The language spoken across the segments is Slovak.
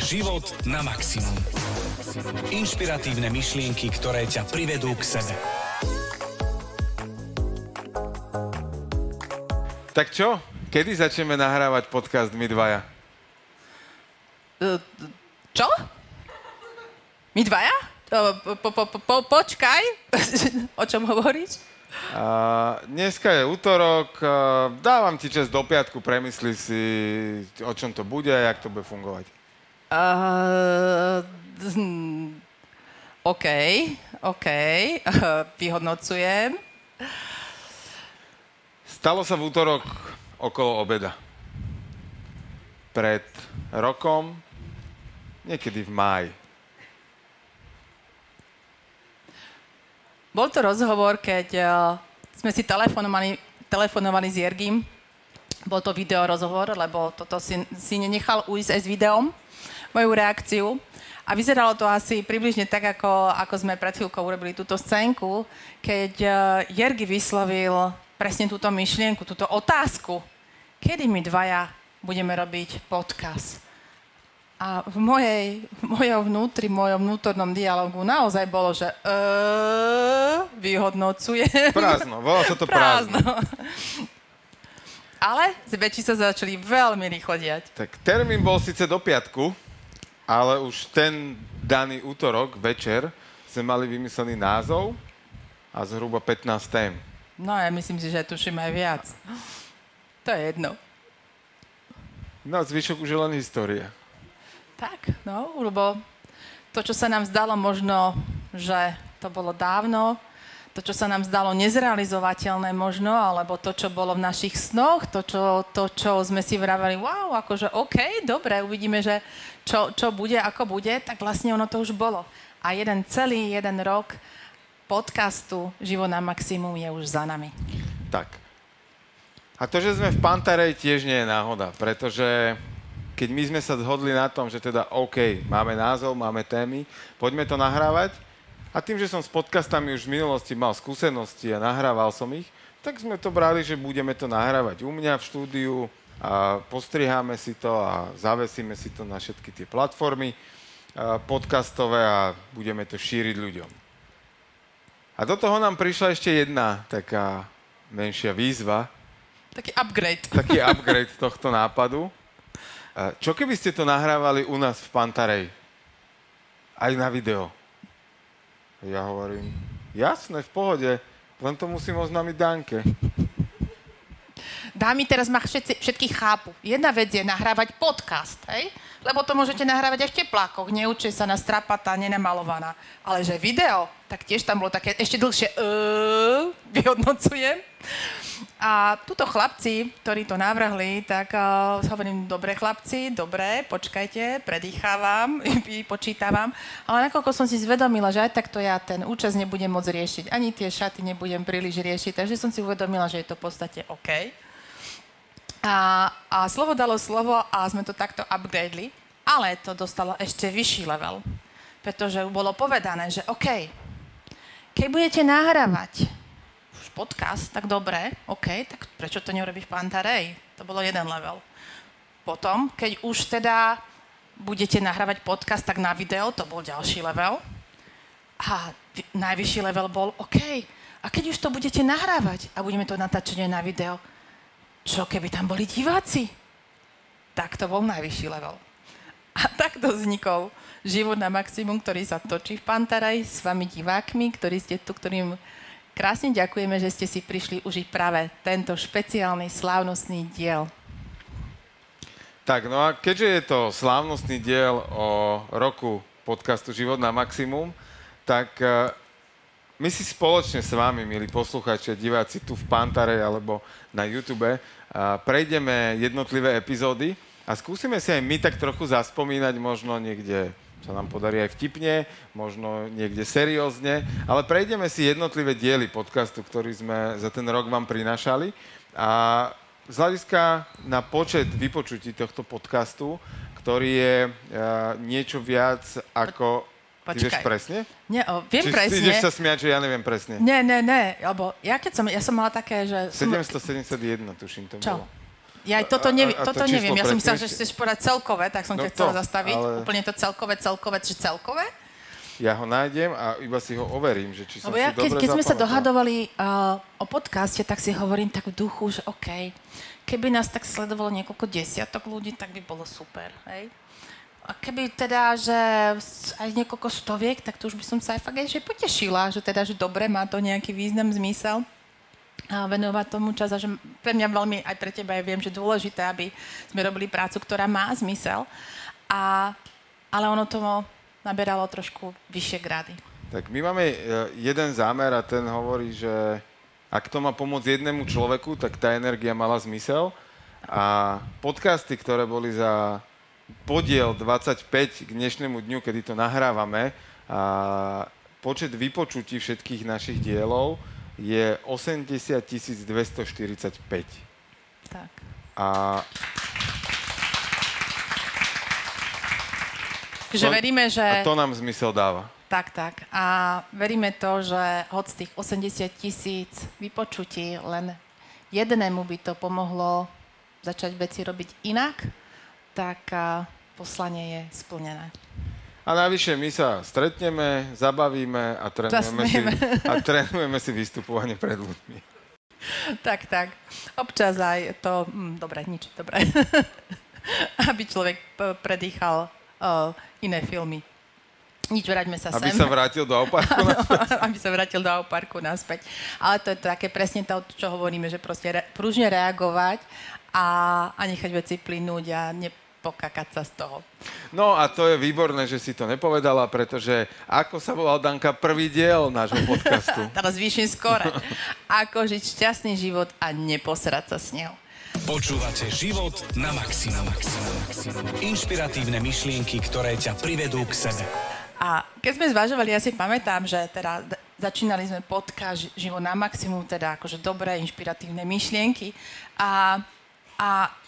Život na maximum. Inšpiratívne myšlienky, ktoré ťa privedú k sebe. Tak čo? Kedy začneme nahrávať podcast my dvaja? Čo? My dvaja? Počkaj, o čom hovoríš? Dneska je útorok, dávam ti čas do piatku, premysli si, o čom to bude a jak to bude fungovať. OK, vyhodnocujem. Stalo sa v útorok okolo obeda. Pred rokom, niekedy v máji. Bol to rozhovor, keď sme si telefonovali s Jergym. Bol to videorozhovor, lebo toto si nenechal ujsť aj s videom, moju reakciu. A vyzeralo to asi približne tak, ako sme pred chvíľkou urobili túto scénku, keď Jergy vyslovil presne túto myšlienku, túto otázku. Kedy my dvaja budeme robiť podcast? A v mojom vnútornom dialogu naozaj bolo, že vyhodnocujem. Prázdno, volá sa to prázdno. Ale veci sa začali veľmi rýchlo diať. Tak termín bol síce do piatku, ale už ten daný útorok večer sme mali vymyslený názov a zhruba 15 tém. No ja myslím si, že tuším aj viac. To je jedno. No zvyšok už je len história. Tak, no, lebo to, čo sa nám zdalo možno, že to bolo dávno, to, čo sa nám zdalo nezrealizovateľné možno, alebo to, čo bolo v našich snoch, to, čo sme si vraveli, wow, akože OK, dobre, uvidíme, že čo bude, ako bude, tak vlastne ono to už bolo. A celý jeden rok podcastu Život na maximum je už za nami. Tak. A to, že sme v Panta Rhei, tiež nie je náhoda, pretože keď my sme sa zhodli na tom, že teda OK, máme názov, máme témy, poďme to nahrávať. A tým, že som s podcastami už v minulosti mal skúsenosti a nahrával som ich, tak sme to brali, že budeme to nahrávať u mňa v štúdiu a postriháme si to a zavesíme si to na všetky tie platformy podcastové a budeme to šíriť ľuďom. A do toho nám prišla ešte jedna taká menšia výzva. Taký upgrade tohto nápadu. Čo keby ste to nahrávali u nás v Panta Rhei? Aj na video. Ja hovorím, jasné, v pohode, len to musím oznámiť Danke. Dámy, teraz ma všetky chápu. Jedna vec je nahrávať podcast, hej? Lebo to môžete nahrávať aj v teplákoch, neučie sa na strapatá, nenamalovaná. Ale že video, tak tiež tam bolo také ešte dlhšie vyhodnocujem. A tuto chlapci, ktorí to navrhli, tak hovorím, dobre chlapci, dobre, počkajte, predýchávam, vypočítavam. Ale nakoľko som si zvedomila, že aj takto ja ten účasť nebudem môcť riešiť, ani tie šaty nebudem príliš riešiť, takže som si uvedomila, že je to v podstate OK. A slovo dalo slovo a sme to takto upgradeli, ale to dostalo ešte vyšší level, pretože bolo povedané, že OK, keď budete nahrávať podcast, tak dobre, OK, tak prečo to neurobiť v Panta Rhei? To bolo jeden level. Potom, keď už teda budete nahrávať podcast, tak na video, to bol ďalší level. A najvyšší level bol OK. A keď už to budete nahrávať a budeme to natáčať na video, čo keby tam boli diváci? Tak to bol najvyšší level. A takto vznikol Život na maximum, ktorý sa točí v Panta Rhei s vami divákmi, ktorí ste tu, ktorým krásne ďakujeme, že ste si prišli užiť práve tento špeciálny slávnostný diel. Tak, no a keďže je to slávnostný diel o roku podcastu Život na maximum, tak my si spoločne s vami, milí poslucháči a diváci, tu v Panta Rhei alebo na YouTube, prejdeme jednotlivé epizódy a skúsime si aj my tak trochu zaspomínať, možno niekde sa nám podarí aj vtipne, možno niekde seriózne, ale prejdeme si jednotlivé diely podcastu, ktorý sme za ten rok vám prinášali. A z hľadiska na počet vypočutí tohto podcastu, ktorý je niečo viac ako... Počkaj. Ty vieš presne? Nie, viem čiže presne. Čiže ideš sa smiať, že ja neviem presne. Nie, lebo ja som mala také, že... 771, tuším, to bolo. Čo? Ja toto neviem. Ja som myslela, že chceš povedať celkové, tak som ťa chcela zastaviť. Ale... Úplne to celkové. Ja ho nájdem a iba si ho overím, že či som si dobre zapamätal. Keď sme sa dohadovali o podcaste, tak si hovorím tak v duchu, že okej, keby nás tak sledovalo niekoľko desiatok ľudí, tak by bolo super, hej? A keby teda, že aj niekoľko stoviek, tak to už by som sa aj fakt aj potešila, že teda, že dobre, má to nejaký význam, zmysel. A venovať tomu čas, a že pre mňa veľmi, aj pre teba, ja viem, že dôležité, aby sme robili prácu, ktorá má zmysel. Ale ono tomu naberalo trošku vyššie grády. Tak my máme jeden zámer a ten hovorí, že ak to má pomôcť jednému človeku, tak tá energia mala zmysel. A podcasty, ktoré boli za podiel 25 k dnešnému dňu, kedy to nahrávame, a počet vypočutí všetkých našich dielov je 80 245. Tak. Takže veríme, že... A to nám zmysel dáva. Tak. A veríme to, že hoď z tých 80 000 vypočutí len jednému by to pomohlo začať veci robiť inak, tak poslanie je splnené. A navyše my sa stretneme, zabavíme a trénujeme si vystupovanie pred ľuďmi. Tak. Občas aj to... Dobre. Aby človek predýchal iné filmy. Nič, vráťme sa sem. Aby sa vrátil do Auparku naspäť. Ale to je také presne to, čo hovoríme, že proste pružne reagovať a nechať veci plynúť a nepokakať sa z toho. No a to je výborné, že si to nepovedala, pretože ako sa volal, Danka, prvý diel nášho podcastu? Teraz vyším skoro. Ako žiť šťastný život a neposrať sa s ňou. Počúvate Život na maximum. Inšpiratívne myšlienky, ktoré ťa privedú k sebe. A keď sme zvažovali, ja si pamätám, že teda začínali sme podcast Život na maximum, teda akože dobré, inšpiratívne myšlienky. A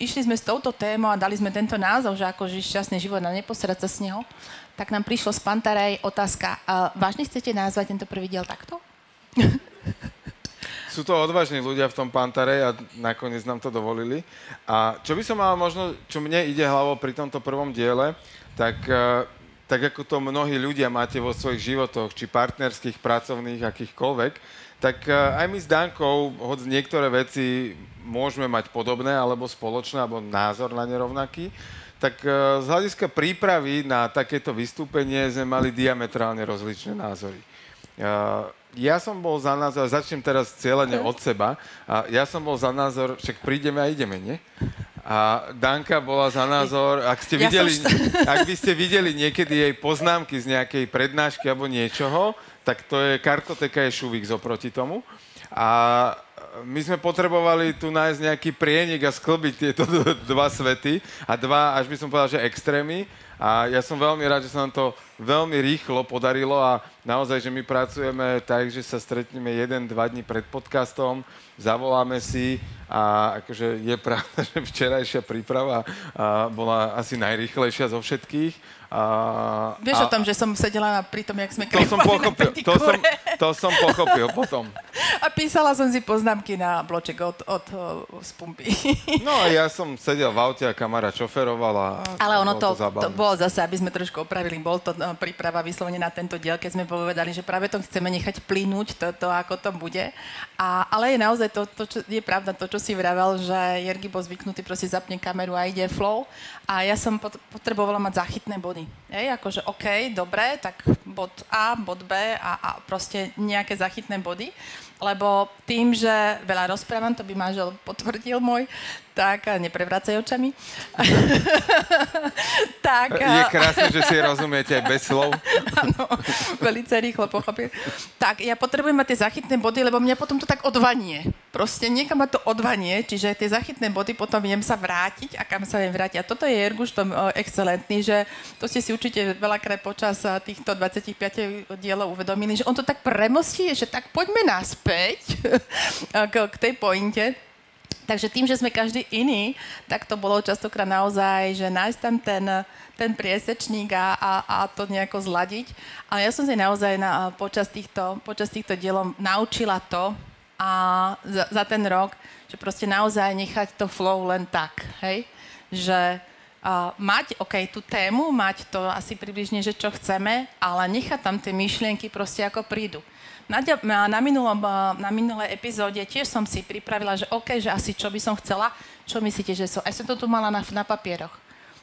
išli sme s touto témou a dali sme tento názov, že ako žiť šťastný život a neposrať sa s neho. Tak nám prišlo z Panta Rhei otázka. Vážne chcete nazvať tento prvý diel takto? Sú to odvážni ľudia v tom Panta Rhei a nakoniec nám to dovolili. A čo by som mal možno, čo mne ide hlavou pri tomto prvom diele, tak ako to mnohí ľudia máte vo svojich životoch, či partnerských, pracovných, akýchkoľvek, tak aj my s Dankou, hoď niektoré veci môžeme mať podobné, alebo spoločné, alebo názor na ne rovnaký, tak z hľadiska prípravy na takéto vystúpenie sme mali diametrálne rozličné názory. Ja som bol za názor, začnem teraz cieľene od seba, ja som bol za názor, však prídeme a ideme, nie? A Danka bola za názor, ak by ste videli niekedy jej poznámky z nejakej prednášky alebo niečoho, tak to je, kartoteka je šuvík zoproti tomu. A my sme potrebovali tu nájsť nejaký prienik a sklbiť tieto dva svety a dva, až by som povedal, že extrémy. A ja som veľmi rád, že sa nám to veľmi rýchlo podarilo a naozaj, že my pracujeme tak, že sa stretneme 1-2 dní pred podcastom, zavoláme si a akože je pravda, že včerajšia príprava bola asi najrýchlejšia zo všetkých. Vieš o tom, že som sedela pri tom, jak sme krepovali na pedikúre. To som pochopil potom. A písala som si poznámky na bloček od spumpy. No a ja som sedel v aute a kamera šoferovala. Ale ono to bolo zase, aby sme trošku opravili, bol to príprava vyslovene na tento diel, keď sme povedali, že práve to chceme nechať plynúť, to ako to bude. Ale je naozaj to, čo je pravda, to, čo si vravel, že Jergy bol zvyknutý, proste zapne kameru a ide flow. A ja som potrebovala mať záchytné body. Akože OK, dobre, tak bod A, bod B a proste nejaké zachytné body, lebo tým, že veľa rozprávam, to by manžel potvrdil môj, tak neprevracaj očami. Tak, je krásne, že si rozumiete aj bez slov. Áno, velice rýchlo pochopil. Tak, ja potrebujem mať tie zachytné body, lebo mňa potom to tak odvanie. Proste niekam ma to odvanie, čiže tie zachytné body potom viem sa vrátiť a kam sa viem vrátiť. A toto je Jerguš tom excelentný, že to ste si určite veľakrát počas týchto 25 dielov uvedomili, že on to tak premostí, že tak poďme naspäť k tej pointe. Takže tým, že sme každý iný, tak to bolo častokrát naozaj, že nájsť tam ten priesečník a to nejako zladiť. Ale ja som si naozaj počas týchto dielov naučila to, a za ten rok, že proste naozaj nechať to flow len tak, hej? Že mať, tú tému, mať to asi približne, že čo chceme, ale nechať tam tie myšlienky proste ako prídu. Na minulej epizóde tiež som si pripravila, že že asi čo by som chcela, čo myslíte, že som... Aj som to tu mala na papieroch.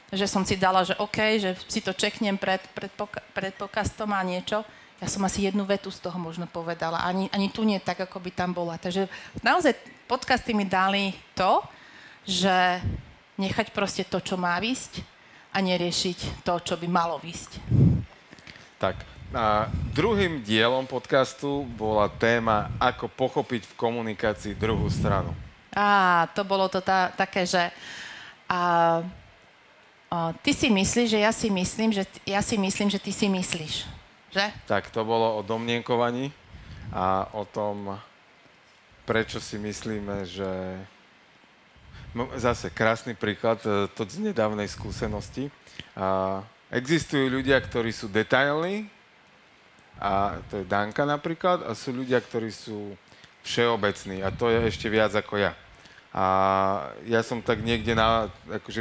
Že som si dala, že že si to čeknem pred podcastom a niečo. Ja som asi jednu vetu z toho možno povedala. Ani tu nie tak, ako by tam bola. Takže naozaj podcasty mi dali to, že nechať proste to, čo má výsť a neriešiť to, čo by malo výsť. Tak. A druhým dielom podcastu bola téma, ako pochopiť v komunikácii druhú stranu. To bolo to také, že... ty si myslíš, že ja si myslím, že ty si myslíš, že? Tak, to bolo o domnienkovaní a o tom, prečo si myslíme, že... Zase krásny príklad, to z nedávnej skúsenosti. Existujú ľudia, ktorí sú detailní, a to je Danka napríklad, a sú ľudia, ktorí sú všeobecní, a to je ešte viac ako ja. A ja som tak niekde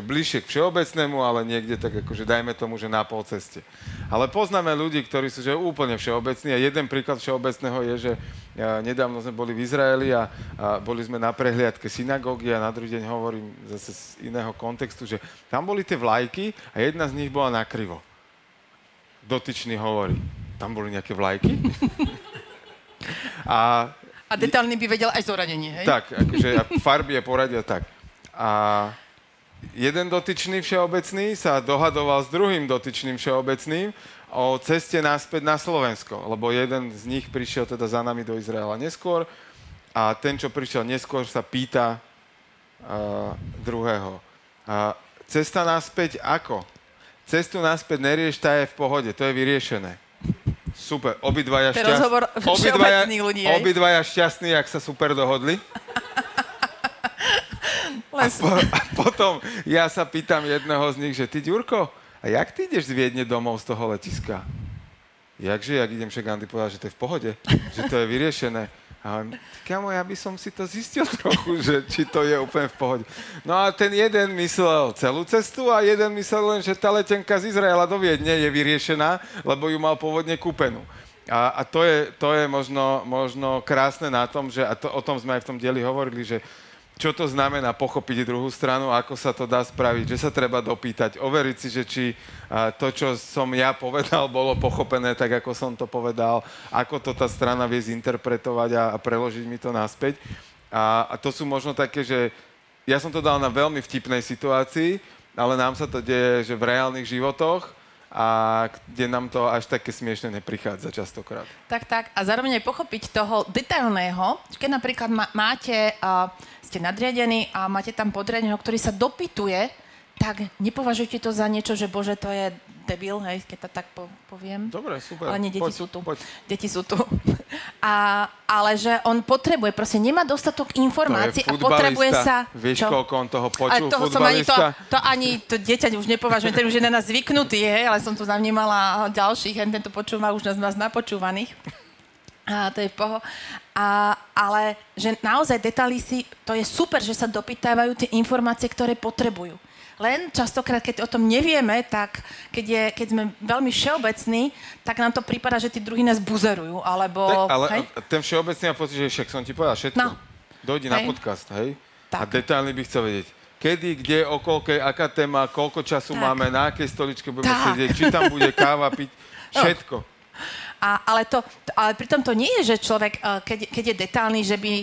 bližšie k všeobecnému, ale niekde tak dajme tomu, že na polceste. Ale poznáme ľudí, ktorí sú že úplne všeobecní a jeden príklad všeobecného je, že nedávno sme boli v Izraeli a boli sme na prehliadke synagógy a na druhý deň hovorím zase z iného kontextu, že tam boli tie vlajky a jedna z nich bola nakrivo. Dotyčný hovorí, tam boli nejaké vlajky? A detailný by vedel aj zoranenie, hej? Tak, farby je poradia tak. A jeden dotyčný všeobecný sa dohadoval s druhým dotyčným všeobecným o ceste naspäť na Slovensko, lebo jeden z nich prišiel teda za nami do Izraela neskôr a ten, čo prišiel neskôr, sa pýta druhého. Cesta naspäť ako? Cestu naspäť nerieš, tá je v pohode, to je vyriešené. Super, obidvaja šťastní, ak sa super dohodli. A potom ja sa pýtam jedného z nich, že ty, Ďurko, a jak ty ideš z Viedne domov z toho letiska? Jak idem, však Andy povedal, že to je v pohode, že to je vyriešené. A kamo, ja by som si to zistil trochu, že či to je úplne v pohode. No a ten jeden myslel celú cestu a jeden myslel len, že tá letenka z Izraela do Viedne je vyriešená, lebo ju mal pôvodne kúpenú. A to je možno krásne na tom, že, o tom sme aj v tom dieli hovorili, že čo to znamená pochopiť druhú stranu, ako sa to dá spraviť, že sa treba dopýtať, overiť si, že či to, čo som ja povedal, bolo pochopené tak, ako som to povedal, ako to tá strana vie zinterpretovať a preložiť mi to naspäť. A to sú možno také, že ja som to dal na veľmi vtipnej situácii, ale nám sa to deje, že v reálnych životoch a kde nám to až také smiešne neprichádza častokrát. Tak. A zároveň aj pochopiť toho detailného, keď napríklad máte, ste nadriadení a máte tam podriadeného, ktorý sa dopytuje, tak nepovažujte to za niečo, že bože, to je debil, hej, keď to tak poviem. Dobre, super. Ale nie, deti sú tu. Ale že on potrebuje, proste nemá dostatok informácií a potrebuje sa... Vieš, koľko on toho počul, futbalista? To dieťa už nepovažujem, ten už je na nás zvyknutý, hej, ale som tu zavnímala ďalších, ten to počúva už nás napočúvaných. A to je poho. Ale že naozaj detaily to je super, že sa dopýtavajú tie informácie, ktoré potrebujú. Len častokrát, keď o tom nevieme, tak keď sme veľmi všeobecní, tak nám to prípada, že tí druhí nás buzerujú, alebo... Ale ten všeobecný má pocit, že však som ti povedal všetko. No. Dojdi na podcast, hej? Tak. A detailne by chcel vedieť, kedy, kde, o koľkej, aká téma, koľko času máme, na akej stoličke budeme sedieť, či tam bude káva piť, všetko. Ale pritom to nie je, že človek, keď je detailný, že by...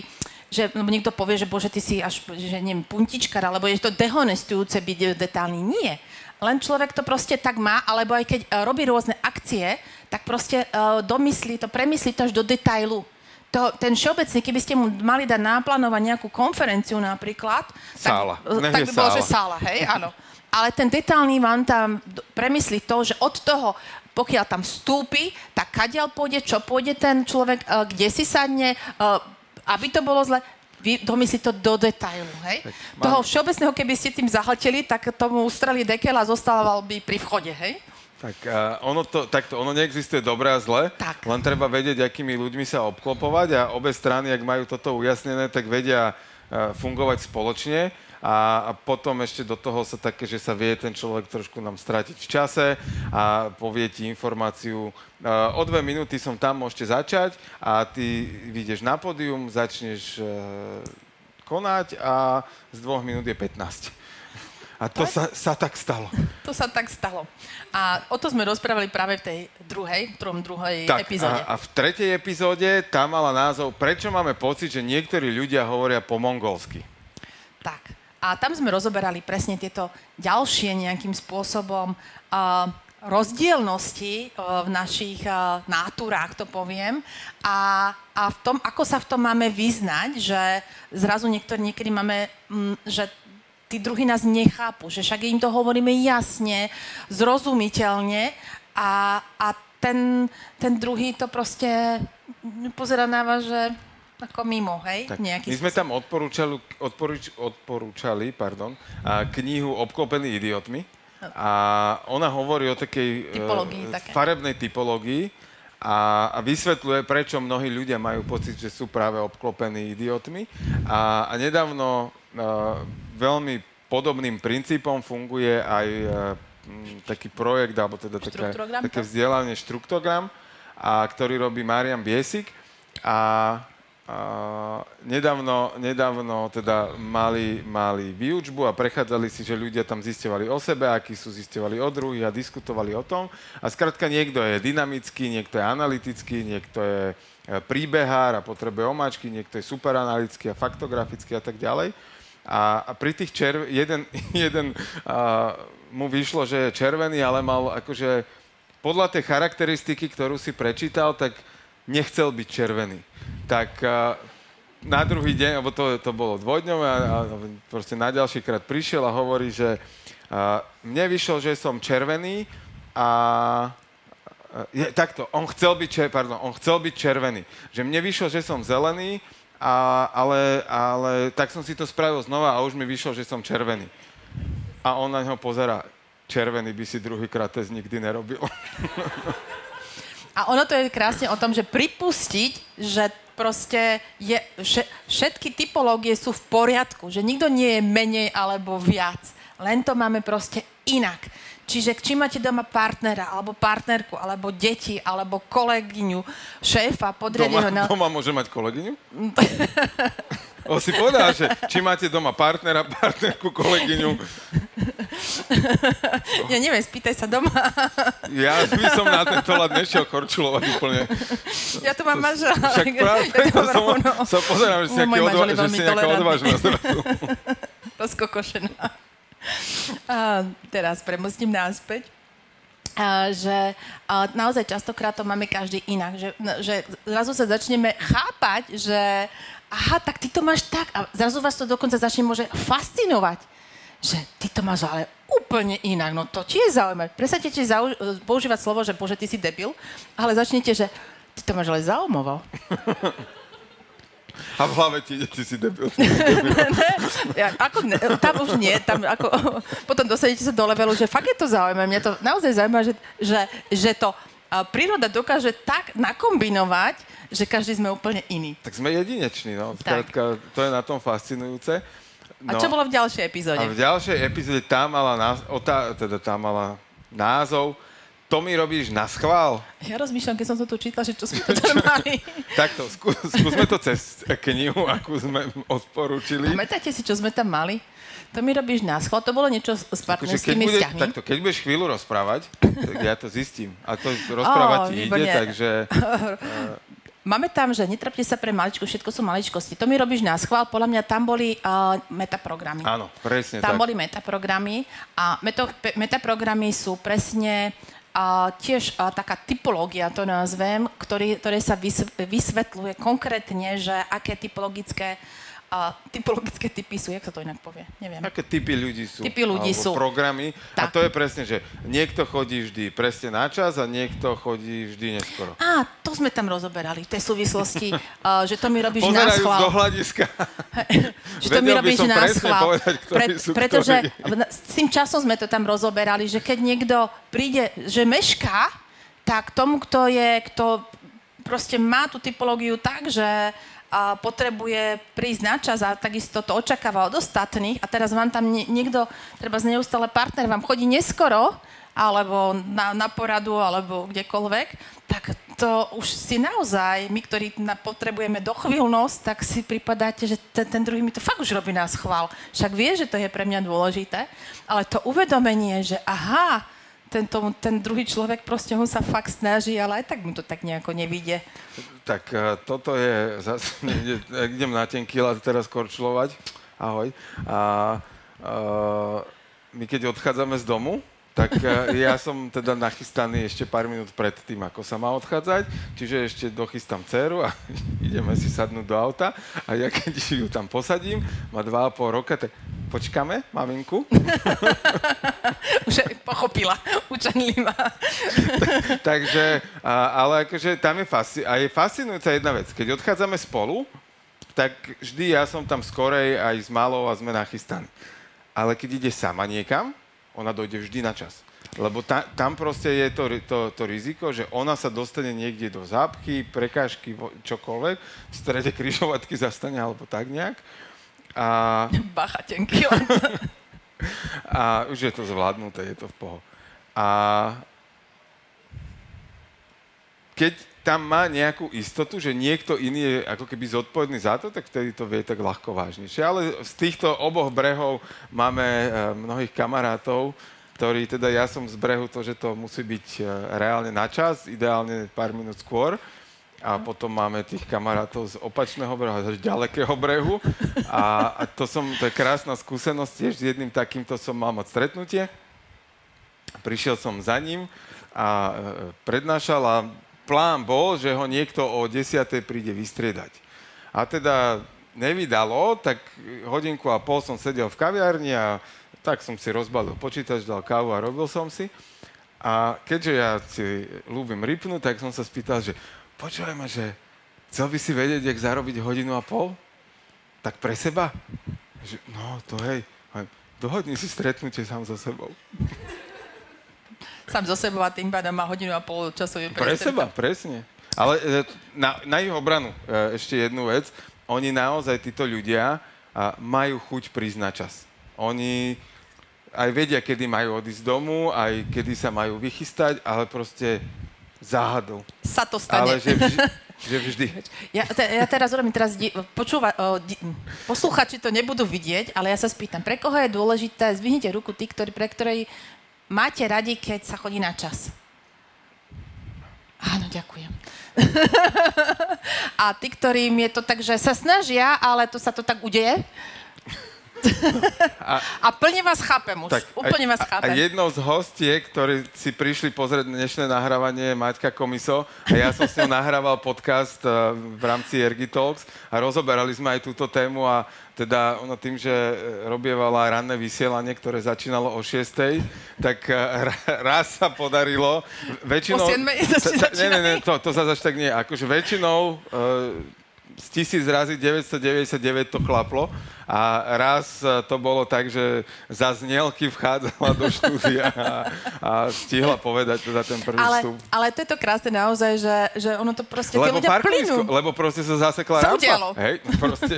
Že niekto povie, že bože, ty si až, že neviem, puntičkar, alebo je to dehonestujúce byť detailný. Nie. Len človek to proste tak má, alebo aj keď robí rôzne akcie, tak proste premyslí to až do detailu. Ten všeobecný, keby ste mu mali dať náplánovať nejakú konferenciu napríklad, tak by bolo, že sála, hej, áno. Ale ten detailný vám tam premyslí to, že od toho, pokiaľ tam vstúpi, tak kadiaľ pôjde, čo pôjde ten človek, kde si sadne, aby to bolo zle, vy domyslíte to do detailu, hej? Toho všeobecného, keby ste tým zahltili, tak tomu ustrali dekel a zostával by pri vchode, hej? Tak ono neexistuje dobré a zlé, tak. Len treba vedieť, akými ľuďmi sa obklopovať a obe strany, ak majú toto ujasnené, tak vedia fungovať spoločne a potom ešte do toho sa také, že sa vie ten človek trošku nám stratiť v čase a povie ti informáciu, o 2 minúty som tam, môžete začať a ty vyjdeš na pódium, začneš konať a z 2 minút je 15. A to sa tak stalo. To sa tak stalo. A o to sme rozprávali práve v tej druhej epizóde. A v 3. epizóde tá mala názov Prečo máme pocit, že niektorí ľudia hovoria po mongolsky? Tak. A tam sme rozoberali presne tieto ďalšie nejakým spôsobom rozdielnosti v našich náturách, to poviem, a v tom, ako sa v tom máme vyznať, že zrazu niekedy máme, že tí druhí nás nechápu, že však im to hovoríme jasne, zrozumiteľne a ten druhý to proste pozerá na vás, že ako mimo, hej? Tak, my sme tam odporúčali knihu Obklopený idiotmi a ona hovorí o takej farebnej typológii a vysvetľuje, prečo mnohí ľudia majú pocit, že sú práve obklopení idiotmi a nedávno veľmi podobným princípom funguje aj taký projekt, alebo teda také vzdelanie Štruktogram, ktorý robí Marián Biesik. Nedávno teda mali výučbu a prechádzali si, že ľudia tam zisťovali o sebe, akí sú, zisťovali o druhých a diskutovali o tom. A skrátka niekto je dynamický, niekto je analytický, niekto je príbehár a potrebuje omáčky, niekto je superanalytický a faktografický a tak ďalej. A pri tých jeden mu vyšlo, že je červený, ale mal akože podľa tej charakteristiky, ktorú si prečítal, tak nechcel byť červený. Tak na druhý deň, lebo to bolo dvojdňové, a proste na ďalší krát prišiel a hovorí, že mne vyšlo, že som červený a on chcel byť červený. Že mne vyšlo, že som zelený, ale tak som si to spravil znova a už mi vyšlo, že som červený. A on na ňo pozerá, červený by si druhýkrát test nikdy nerobil. A ono to je krásne o tom, že pripustiť, že proste všetky typológie sú v poriadku, že nikto nie je menej alebo viac, len to máme proste inak. Čiže či máte doma partnera, alebo partnerku, alebo deti, alebo kolegyňu, šéfa, podriadeného... Doma môže mať kolegyňu? O, si povedal, že či máte doma partnera, partnerku, kolegyňu... Ja neviem, spýtaj sa doma. Ja by som na tento lad nešiel korčulovať úplne. Ja to mám mažel. Však práve, som pozerám, že si nejaká odvážna. Rozkokošená. A teraz premostím náspäť, že naozaj častokrát to máme každý inak, že zrazu sa začneme chápať, že aha, tak ty to máš tak a zrazu vás to dokonca začne môže fascinovať, že ty to máš ale úplne inak, no to ti je zaujímavé. Prestanete používať slovo, že bože, ty si debil, ale začnete, že ty to máš ale zaujímavé. A v hlave ti ide, ty si debil. Tam už nie, tam ako... Potom dosadíte sa do levelu, že fakt je to zaujímavé. Mňa to naozaj zaujíma, že to príroda dokáže tak nakombinovať, že každý sme úplne iný. Tak sme jedineční, no. Skrátka, to je na tom fascinujúce. No, a čo bolo v ďalšej epizóde? A v ďalšej epizóde tá mala názov To mi robíš na schvál. Ja rozmýšľam, keď som to tu čítala, že čo sme to tam mali. Takto, skúsme to cez knihu, akú sme odporúčili. Pamätáte si, čo sme tam mali? To mi robíš na schvál. To bolo niečo s partnerskými vzťahmi. Takto, keď budeš chvíľu rozprávať, tak ja to zistím. A to rozprávať ti ide, takže... Máme tam, že netrápte sa pre maličku, všetko sú maličkosti. To mi robíš na schvál. Podľa mňa tam boli metaprogramy. Áno, presne tam tak. Tam boli metaprogramy a metaprogramy sú presne tiež taká typológia, to nazvem, ktoré sa vysvetľuje konkrétne, že aké typologické a typologické typy sú, jak sa to inak povie, neviem. Aké typy ľudí sú? Typy ľudí sú. Programy. Tak. A to je presne, že niekto chodí vždy presne na čas a niekto chodí vždy neskoro. Á, to sme tam rozoberali v tej súvislosti, že to mi robíš na schvál. Pozerajú do hľadiska. Že to mi robíš na schvál. Pretože s tým časom sme to tam rozoberali, že keď niekto príde, že mešká, tak tomu, kto proste má tú typológiu tak, že a potrebuje prísť na čas a takisto to očakáva od ostatných a teraz vám tam niekto, treba neustále partner vám chodí neskoro alebo na poradu, alebo kdekoľvek, tak to už si naozaj, my, ktorí potrebujeme dochvíľnosť, tak si pripadáte, že ten druhý mi to fakt už robí na schvál. Však vie, že to je pre mňa dôležité, ale to uvedomenie, že aha, ten druhý človek, proste on sa fakt snaží, ale aj tak mu to tak nejako nevíde. Tak toto je, zase idem na tenký ľad teraz korčľovať, ahoj. A my keď odchádzame z domu, tak ja som teda nachystaný ešte pár minút pred tým, ako sa má odchádzať, čiže ešte dochystám dceru a ideme si sadnúť do auta a ja keď ju tam posadím, má 2,5 roka, tak počkáme, maminku? Už pochopila, učenlivá. Takže, ale akože tam je fascinujúca jedna vec, keď odchádzame spolu, tak vždy ja som tam skorej aj s malou a sme nachystaní. Ale keď ide sama niekam, ona dojde vždy na čas. Lebo tam proste je to riziko, že ona sa dostane niekde do zápchy, prekážky, čokoľvek, v strede križovatky zastane, alebo tak nejak. A... Bacha, tenký led. A už je to zvládnuté, je to v poho. A keď tam má nejakú istotu, že niekto iný je ako keby zodpovedný za to, tak vtedy to vie tak ľahko vážnejšie. Ale z týchto oboch brehov máme mnohých kamarátov, ktorí, teda ja som z brehu to, že to musí byť reálne na čas, ideálne pár minút skôr. A potom máme tých kamarátov z opačného brehu, z ďalekého brehu. A to je krásna skúsenosť, tiež s jedným takýmto som mal mať stretnutie. Prišiel som za ním a prednášal a plán bol, že ho niekto o 10:00 príde vystriedať. A teda nevydalo, tak 1,5 hodiny som sedel v kaviarni a tak som si rozbalil počítač, dal kávu a robil som si. A keďže ja si ľúbim ripnúť, tak som sa spýtal, že počúvaj ma, že chcel by si vedieť, jak zarobiť 1,5 hodiny? Tak pre seba? Že, no, to hej. Dohodni si stretnutie sám so sebou. Sám zo sebou a tým pádom má 1,5 hodiny časový priestor. Pre seba, presne. Ale na ich obranu ešte jednu vec. Oni naozaj, títo ľudia, majú chuť prísť na čas. Oni aj vedia, kedy majú odísť z domu, aj kedy sa majú vychystať, ale proste záhadou. Sa to stane. Ale že vždy. Ja teraz robím, posluchači to nebudú vidieť, ale ja sa spýtam, pre koho je dôležité, zvihnite ruku tí, pre ktorej máte radi, keď sa chodí na čas? Áno, ďakujem. A tí, ktorým je to tak, že sa snažia, ale to sa to tak udeje. A plne vás chápem už. Úplne vás chápem. A jednou z hostiek, ktorí si prišli pozrieť dnešné nahrávanie, Maťka Komiso, a ja som s ňou nahrával podcast v rámci Ergy Talks a rozoberali sme aj túto tému a teda ona tým, že robievala ranné vysielanie, ktoré začínalo o 6:00, tak raz sa podarilo. Väčšinou, o 7:00 to sa až tak nie. Akože väčšinou z 1000 razy 999 to klaplo a raz to bolo tak, že za znielky vchádzala do štúdia a stihla povedať teda ten prvý vstup. Ale to je to krásne naozaj, že ono to proste, tie ľudia plynú. Lebo proste sa zasekla rampa. Sa udialo. Hej, proste.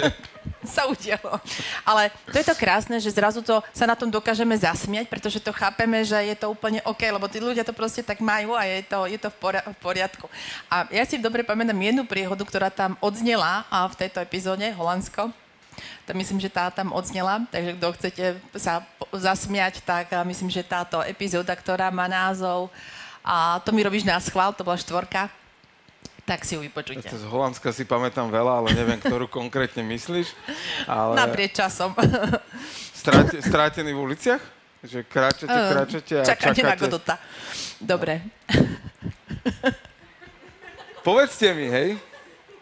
Sa udialo. Ale to je to krásne, že zrazu to sa na tom dokážeme zasmiať, pretože to chápeme, že je to úplne OK, lebo tí ľudia to proste tak majú a je to v poriadku. A ja si dobre pamätám jednu príhodu, ktorá tam odznela a v tejto epizóde, Holandsko. To myslím, že tá tam odznela, takže kto chcete sa zasmiať, tak myslím, že táto epizóda, ktorá má názov a to mi robíš na schvál, to bola 4, tak si ju vypočujte. Z Holandska si pamätám veľa, ale neviem, ktorú konkrétne myslíš. Ale... Naprieč časom. Strátený v uliciach? Že kráčate a čakáte. Na Godota. Dobre. Povedzte mi, hej.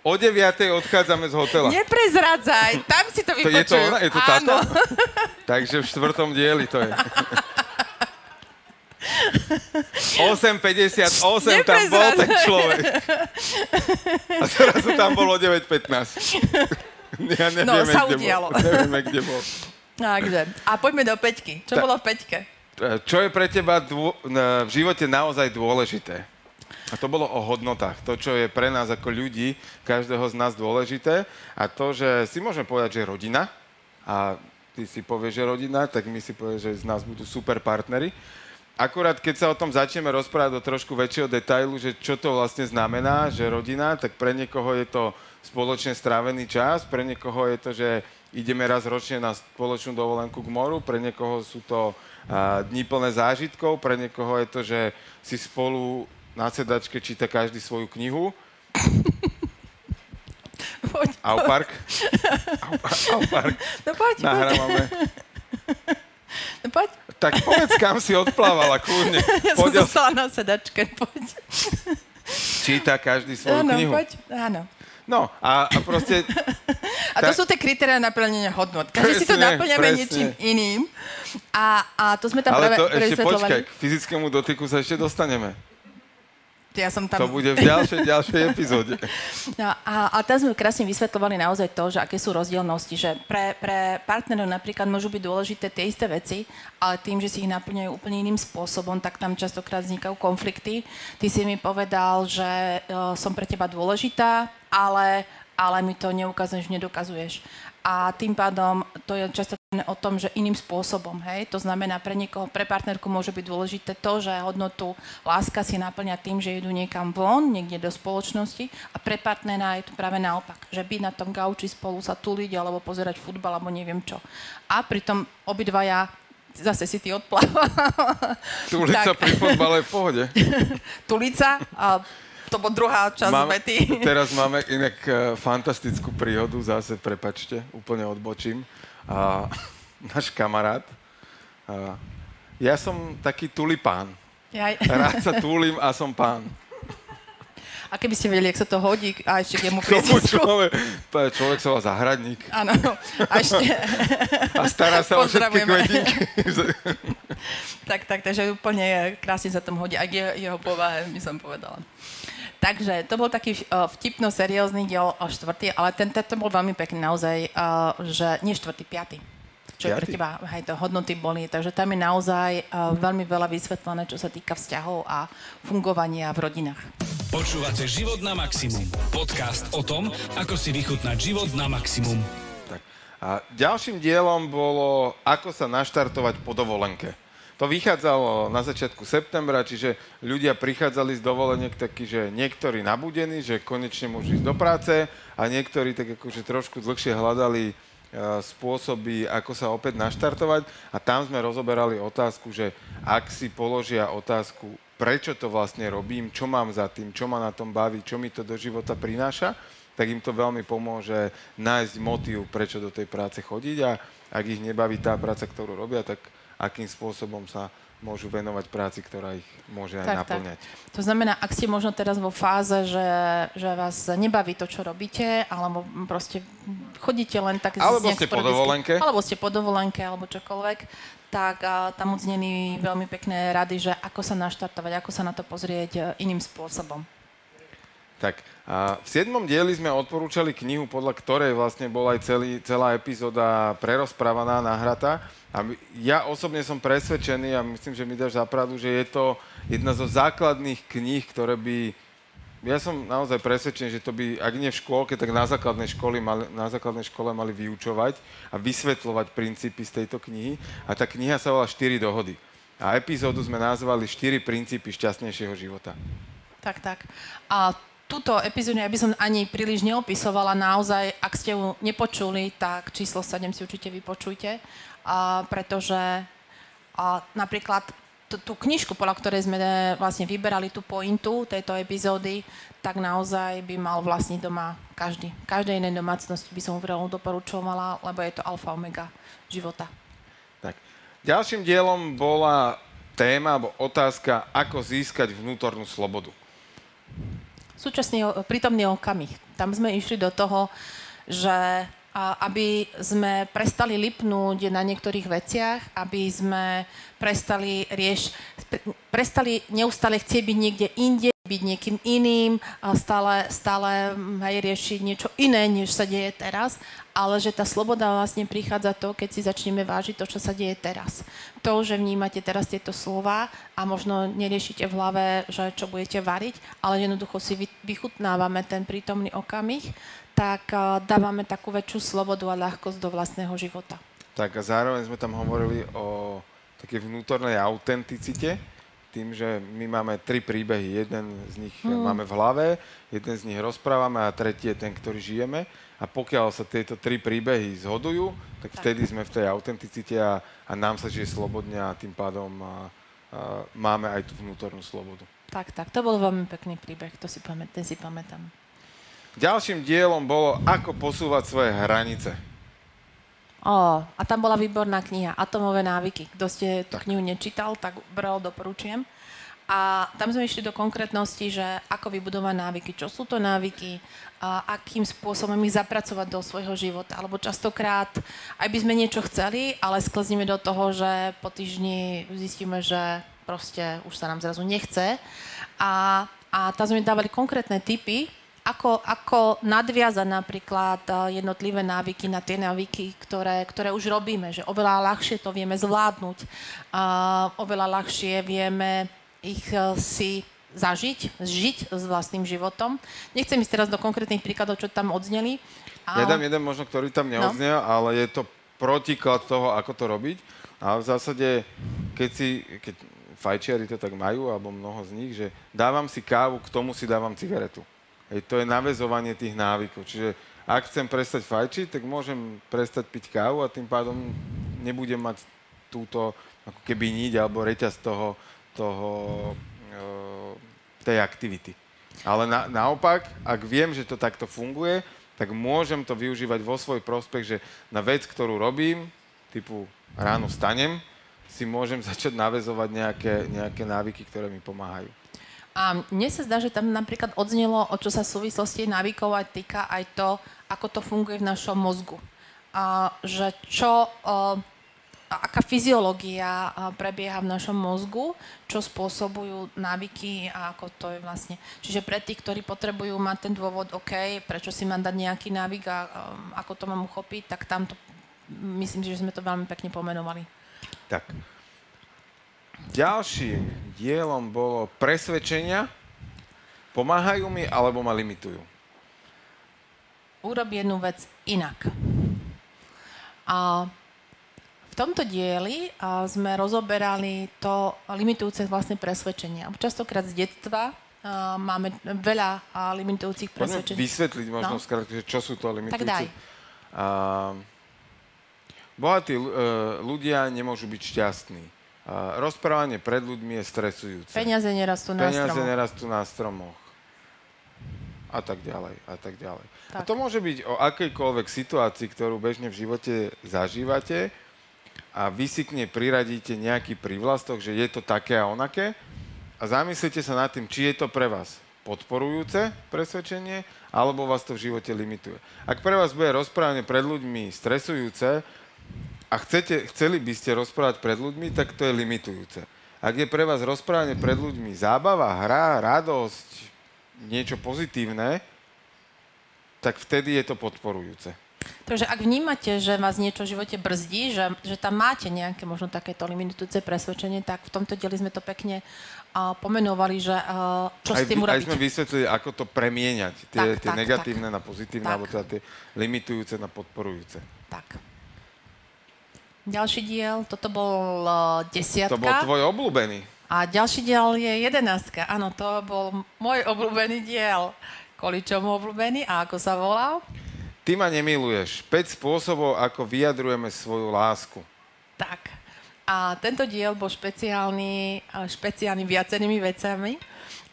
O 9:00 odchádzame z hotela. Neprezradzaj, tam si to vypočujú. Je to ona? Je to táto? Takže v 4. dieli to je. 8:58 tam bol ten človek. A teraz tam bolo 9:15. Ja neviem, no, sa udialo. Nevieme, kde bol. Takže. A poďme do Peťky. Čo bolo v Peťke? Čo je pre teba v živote naozaj dôležité? A to bolo o hodnotách. To, čo je pre nás ako ľudí, každého z nás dôležité. A to, že si môžeme povedať, že rodina. A ty si povieš, že rodina, tak my si povieme, že z nás budú super partneri. Akurát, keď sa o tom začneme rozprávať do trošku väčšieho detailu, že čo to vlastne znamená, že rodina, tak pre niekoho je to spoločne strávený čas, pre niekoho je to, že ideme raz ročne na spoločnú dovolenku k moru, pre niekoho sú to dni plné zážitkov, pre niekoho je to, že si spolu na sedačke číta každý svoju knihu. Poď. Aupark. Aupark. No poď. Nahrávame. No poď. Tak povedz, kam si odplávala, kľudne. Ja som zostala na sedačke, poď. Číta každý svoju knihu. Poď. Áno. No, a proste... A to sú tie kritériá naplnenia hodnot. Každý si to naplňame niečím iným. A to sme tam práve presvetlovali. Ale to ešte počkaj, k fyzickému dotyku sa ešte dostaneme. Ja som tam... To bude v ďalšej epizóde. No, a tam sme krásne vysvetľovali naozaj to, že aké sú rozdielnosti, že pre partnerov napríklad môžu byť dôležité tie isté veci, ale tým, že si ich naplňajú úplne iným spôsobom, tak tam častokrát vznikajú konflikty. Ty si mi povedal, že som pre teba dôležitá, ale mi to neukazuješ, nedokazuješ. A tým pádom to je často o tom, že iným spôsobom, hej? To znamená, pre niekoho, pre partnerku môže byť dôležité to, že hodnotu láska si naplňa tým, že idú niekam von, niekde do spoločnosti a pre partnera je to práve naopak, že byť na tom gauči spolu sa tuliť alebo pozerať futbal alebo neviem čo. A pritom obidvaja zase si ty odplávala. Tulica pri futbale je v pohode. Tulica a... To bol druhá časť vety. Teraz máme inak fantastickú príhodu, zase prepačte, úplne odbočím. Náš kamarát. Ja som taký tulipán. Rád sa túlim a som pán. A keby ste vedeli, jak sa to hodí, a ešte k jemu priezvisku. Človek sa volá Zahradník. Áno. A ešte... A stará sa o všetky kvetinky. Tak, takže úplne krásne sa tom hodí. Aj jeho povahe, by som povedala. Takže to bol taký vtipno seriózny diel o 4., ale tento bol veľmi pekný naozaj, že nie 4., 5. Čo je pre teba, hej, to hodnoty boli. Takže tam je naozaj veľmi veľa vysvetlené, čo sa týka vzťahov a fungovania v rodinách. Počúvate Život na maximum. Podcast o tom, ako si vychutnať život na maximum. Tak. A ďalším dielom bolo, ako sa naštartovať po dovolenke. To vychádzalo na začiatku septembra, čiže ľudia prichádzali z dovoleniek takí, že niektorí nabudení, že konečne môžu ísť do práce a niektorí tak akože trošku dlhšie hľadali spôsoby, ako sa opäť naštartovať a tam sme rozoberali otázku, že ak si položia otázku, prečo to vlastne robím, čo mám za tým, čo ma na tom baví, čo mi to do života prináša, tak im to veľmi pomôže nájsť motív, prečo do tej práce chodiť a ak ich nebaví tá práca, ktorú robia, tak akým spôsobom sa môžu venovať práci, ktorá ich môže aj naplňať. Tak. To znamená, ak ste možno teraz vo fáze, že vás nebaví to, čo robíte, alebo proste chodíte len tak... Alebo ste po dovolenke, alebo čokoľvek, tak tam odzneli veľmi pekné rady, že ako sa naštartovať, ako sa na to pozrieť iným spôsobom. Tak, a v 7. dieli sme odporúčali knihu, podľa ktorej vlastne bola aj celá epizóda prerozprávaná, nahratá. A ja osobne som presvedčený a myslím, že mi dáš za pravdu, že je to jedna zo základných kníh, ktoré by... Ja som naozaj presvedčený, že to by, ak nie v škôlke, tak na základnej škole mali vyučovať a vysvetľovať princípy z tejto knihy. A tá kniha sa volá 4 dohody. A epizódu sme nazvali 4 princípy šťastnejšieho života. Tak. A túto epizódu ja by som ani príliš neopisovala, naozaj, ak ste ju nepočuli, tak číslo 7 si určite vypočujte, pretože napríklad tú knižku, podľa ktorej sme vlastne vyberali tú pointu tejto epizódy, tak naozaj by mal vlastniť doma každý. Každej inej domácnosti by som ho doporučovala, lebo je to alfa omega života. Tak. Ďalším dielom bola téma alebo otázka, ako získať vnútornú slobodu. Súčasný prítomný okamih. Tam sme išli do toho, že aby sme prestali lipnúť na niektorých veciach, aby sme prestali neustále chcieť byť niekde inde, byť niekým iným, stále riešiť niečo iné, než sa deje teraz, ale že tá sloboda vlastne prichádza to, keď si začneme vážiť to, čo sa deje teraz. To, že vnímate teraz tieto slova a možno neriešite v hlave, že čo budete variť, ale jednoducho si vychutnávame ten prítomný okamih, tak dávame takú väčšiu slobodu a ľahkosť do vlastného života. Tak a zároveň sme tam hovorili o takej vnútornej autenticite, tým, že my máme tri príbehy. Jeden z nich máme v hlave, jeden z nich rozprávame a tretí je ten, ktorý žijeme. A pokiaľ sa tieto tri príbehy zhodujú, tak vtedy sme v tej autenticite a nám sa žije slobodne a tým pádom máme aj tú vnútornú slobodu. Tak, to bol veľmi pekný príbeh, ten si pamätám. Ďalším dielom bolo Ako posúvať svoje hranice. A tam bola výborná kniha Atomové návyky. Kto ste tú knihu nečítal, tak bravo, doporučujem. A tam sme išli do konkrétnosti, že ako vybudovať návyky, čo sú to návyky, a akým spôsobom ich zapracovať do svojho života. Alebo častokrát aj by sme niečo chceli, ale sklzneme do toho, že po týždni zistíme, že proste už sa nám zrazu nechce. A tam sme dávali konkrétne tipy, ako nadviazať napríklad jednotlivé návyky na tie návyky, ktoré už robíme, že oveľa ľahšie to vieme zvládnuť, oveľa ľahšie vieme ich si žiť s vlastným životom. Nechcem ísť teraz do konkrétnych príkladov, čo tam odzneli. Ja dám jeden možno, ktorý tam neodznel, ale je to protiklad toho, ako to robiť. A v zásade, keď fajčiari to tak majú, alebo mnoho z nich, že dávam si kávu, k tomu si dávam cigaretu. Hej, to je naväzovanie tých návykov. Čiže ak chcem prestať fajčiť, tak môžem prestať piť kávu a tým pádom nebudem mať túto ako keby niť alebo reťaz tej aktivity. Ale naopak, ak viem, že to takto funguje, tak môžem to využívať vo svoj prospech, že na vec, ktorú robím, typu ráno vstanem, si môžem začať naväzovať nejaké návyky, ktoré mi pomáhajú. A mne sa zdá, že tam napríklad odznelo, o čo sa súvislosti návykov aj týka, aj to, ako to funguje v našom mozgu. A že aká fyziológia prebieha v našom mozgu, čo spôsobujú návyky a ako to je vlastne. Čiže pre tých, ktorí potrebujú mať ten dôvod, OK, prečo si mám dať nejaký návyk a ako to mám uchopiť, tak tam to, myslím si, že sme to veľmi pekne pomenovali. Tak. Ďalším dielom bolo presvedčenia. Pomáhajú mi, alebo ma limitujú? Urob jednu vec inak. A v tomto dieli sme rozoberali to limitujúce vlastné presvedčenia. Častokrát z detstva máme veľa limitujúcich presvedčení. Poďme vysvetliť možno skrátke, čo sú to limitujúce. Tak daj. Bohatí ľudia nemôžu byť šťastní. Rozprávanie pred ľuďmi je stresujúce. Peniaze nerastú na stromoch. A tak ďalej, a tak ďalej. Tak. A to môže byť o akejkoľvek situácii, ktorú bežne v živote zažívate a vy si k nej priradíte nejaký prívlastok, že je to také a onaké a zamyslite sa nad tým, či je to pre vás podporujúce presvedčenie, alebo vás to v živote limituje. Ak pre vás bude rozprávanie pred ľuďmi stresujúce, a chceli by ste rozprávať pred ľuďmi, tak to je limitujúce. Ak je pre vás rozprávanie pred ľuďmi zábava, hra, radosť, niečo pozitívne, tak vtedy je to podporujúce. Takže ak vnímate, že vás niečo v živote brzdí, že tam máte nejaké možno takéto limitujúce presvedčenie, tak v tomto dieli sme to pekne pomenovali, že čo s tým urobiť. Aj sme vysvetlili, ako to premieňať. Tie negatívne na pozitívne, alebo teda tie limitujúce na podporujúce. Tak. Ďalší diel, toto bol 10. To bol tvoj obľúbený. A ďalší diel je 11. Áno, to bol môj obľúbený diel. Kvôli čomu obľúbený a ako sa volal? Ty ma nemiluješ. 5 spôsobov, ako vyjadrujeme svoju lásku. Tak. A tento diel bol špeciálny viacerými vecami.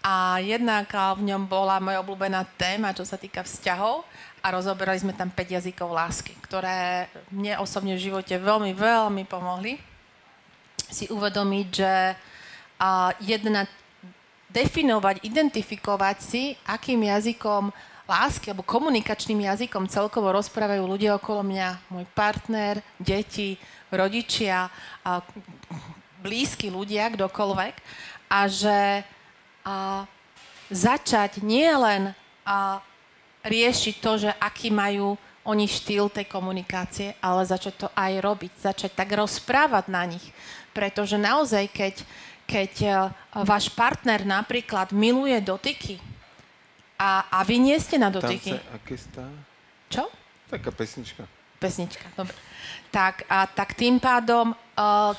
A jednak v ňom bola moja obľúbená téma, čo sa týka vzťahov. A rozoberali sme tam 5 jazykov lásky, ktoré mne osobne v živote veľmi, veľmi pomohli si uvedomiť, že definovať, identifikovať si, akým jazykom lásky alebo komunikačným jazykom celkovo rozprávajú ľudia okolo mňa, môj partner, deti, rodičia, blízki ľudia, kdokoľvek, a že začať nielen riešiť to, že aký majú oni štýl tej komunikácie, ale začať to aj robiť, začať tak rozprávať na nich. Pretože naozaj, keď váš partner napríklad miluje dotyky a vy nie ste na dotyky. Tance akistá? Čo? Taká pesnička. Pesnička, dobre. Tak tým pádom,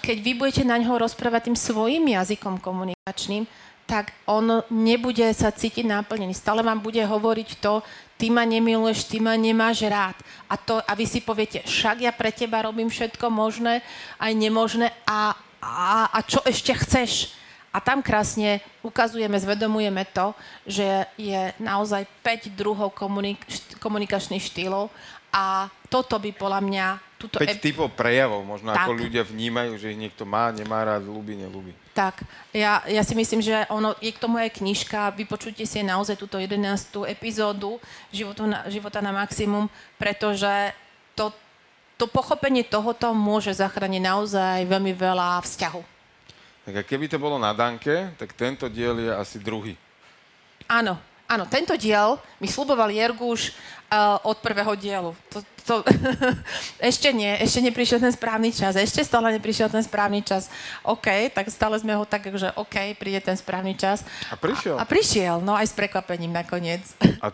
keď vy budete na ňoho rozprávať tým svojím jazykom komunikačným, tak on nebude sa cítiť naplnený. Stále vám bude hovoriť to, ty ma nemiluješ, ty ma nemáš rád. A vy si poviete, však ja pre teba robím všetko možné, aj nemožné a čo ešte chceš? A tam krásne ukazujeme, zvedomujeme to, že je naozaj 5 druhov komunikačných štýlov a toto by podľa mňa... 5 typov prejavov, možno tak. Ako ľudia vnímajú, že ich niekto má, nemá rád, ľúbi, nelúbi. Tak, ja si myslím, že je k tomu aj knižka, vypočujte si naozaj túto 11. epizódu Života na maximum, pretože to pochopenie tohoto môže zachrániť naozaj veľmi veľa vzťahu. Tak a keby to bolo na Danke, tak tento diel je asi druhý. Áno. Áno, tento diel mi sľuboval Jerguš od prvého dielu. Ešte neprišiel ten správny čas, ešte stále neprišiel ten správny čas. OK, tak stále sme ho tak, že OK, príde ten správny čas. A prišiel. A prišiel, no aj s prekvapením nakoniec.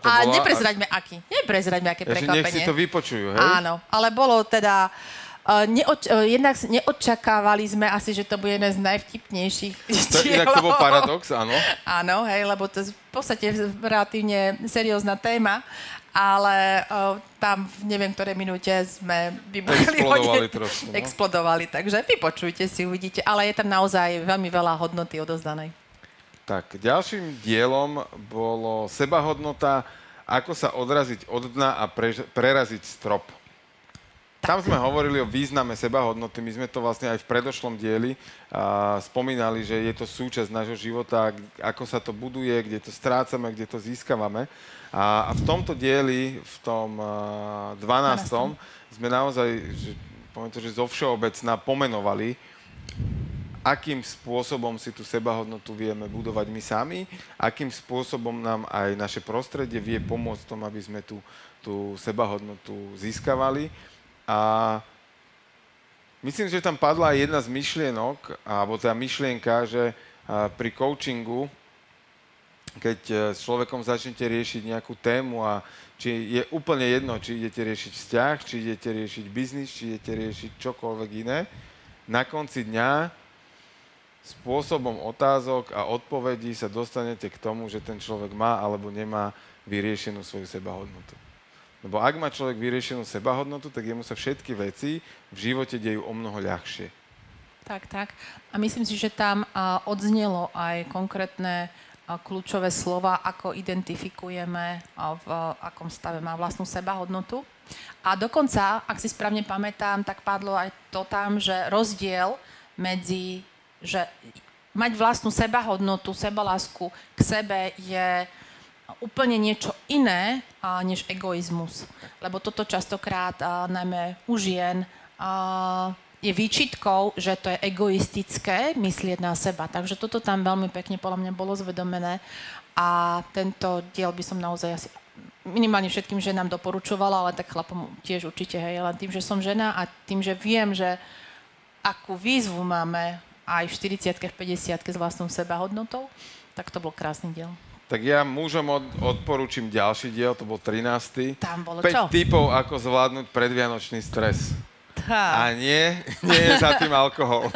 A neprezraďme aký. Neprezraďme aké prekvapenie. Nech si to vypočujú, hej? Áno, ale bolo teda... jednak neočakávali sme asi, že to bude jeden z najvtipnejších dielov. Tak to bol paradox, áno. Áno, hej, lebo to je v podstate relatívne seriózna téma, ale tam v neviem ktorej minúte sme vybuchli. Explodovali trošku. No? Explodovali, takže vypočujte si, uvidíte, ale je tam naozaj veľmi veľa hodnoty odozdanej. Tak, ďalším dielom bolo sebahodnota, ako sa odraziť od dna a preraziť strop. Tam sme hovorili o význame sebahodnoty, my sme to vlastne aj v predošlom dieli spomínali, že je to súčasť nášho života, ako sa to buduje, kde to strácame, kde to získavame. A v tomto dieli, v tom 12. sme naozaj, že zo všeobecna pomenovali, akým spôsobom si tú sebahodnotu vieme budovať my sami, akým spôsobom nám aj naše prostredie vie pomôcť tomu, aby sme tú sebahodnotu získavali. A myslím, že tam padla jedna z myšlienok, alebo tá myšlienka, že pri coachingu, keď s človekom začnete riešiť nejakú tému a či je úplne jedno, či idete riešiť vzťah, či idete riešiť biznis, či idete riešiť čokoľvek iné, na konci dňa spôsobom otázok a odpovedí sa dostanete k tomu, že ten človek má alebo nemá vyriešenú svoju sebahodnotu. Lebo ak má človek vyriešenú sebahodnotu, tak jemu sa všetky veci v živote dejú o mnoho ľahšie. Tak. A myslím si, že tam odznelo aj konkrétne kľúčové slova, ako identifikujeme, v akom stave má vlastnú sebahodnotu. A dokonca, ak si správne pamätám, tak padlo aj to tam, že rozdiel medzi, že mať vlastnú sebahodnotu, sebalásku k sebe je... úplne niečo iné než egoizmus. Lebo toto častokrát, najmä u žien, je výčitkou, že to je egoistické myslieť na seba. Takže toto tam veľmi pekne podľa mňa bolo zvedomené a tento diel by som naozaj asi minimálne všetkým ženám doporučovala, ale tak chlapom tiež určite, hej, len tým, že som žena a tým, že viem, že akú výzvu máme aj v 40-ke, v 50-ke s vlastnou sebahodnotou, tak to bol krásny diel. Tak ja mužom odporúčim ďalší diel, to bol 13. Tam bolo 5 tipov, ako zvládnuť predvianočný stres. A nie je za tým alkohol.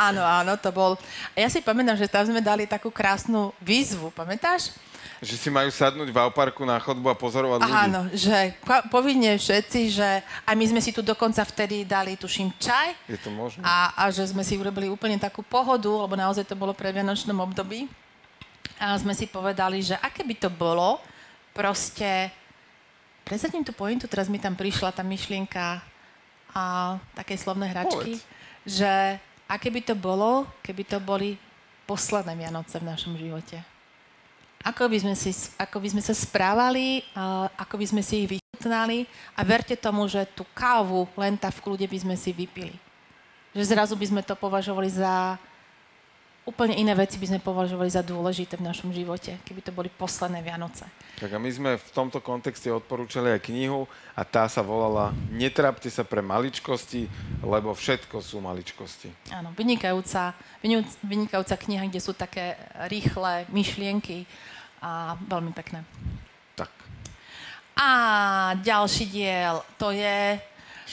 Áno, to bol... Ja si pamätám, že tam sme dali takú krásnu výzvu, pamätáš? Že si majú sadnúť v auparku na chodbu a pozorovať ľudí. Áno, že povinne všetci, že... A my sme si tu dokonca vtedy dali, tuším, čaj. Je to možné. A že sme si urobili úplne takú pohodu, lebo naozaj to bolo predvianočnom období. A sme si povedali, že aké by to bolo, proste... Prezradím tú pointu, teraz mi tam prišla tá myšlienka a také slovné hračky, že aké by to bolo, keby to boli posledné Vianoce v našom živote. A Ako by sme sa správali, ako by sme si ich vychutnali a verte tomu, že tú kávu len tá v kľude by sme si vypili. Že zrazu by sme to považovali za... Úplne iné veci by sme považovali za dôležité v našom živote, keby to boli posledné Vianoce. Tak a my sme v tomto kontexte odporúčali aj knihu a tá sa volala Netrápte sa pre maličkosti, lebo všetko sú maličkosti. Áno, vynikajúca kniha, kde sú také rýchle myšlienky a veľmi pekné. Tak. A ďalší diel, to je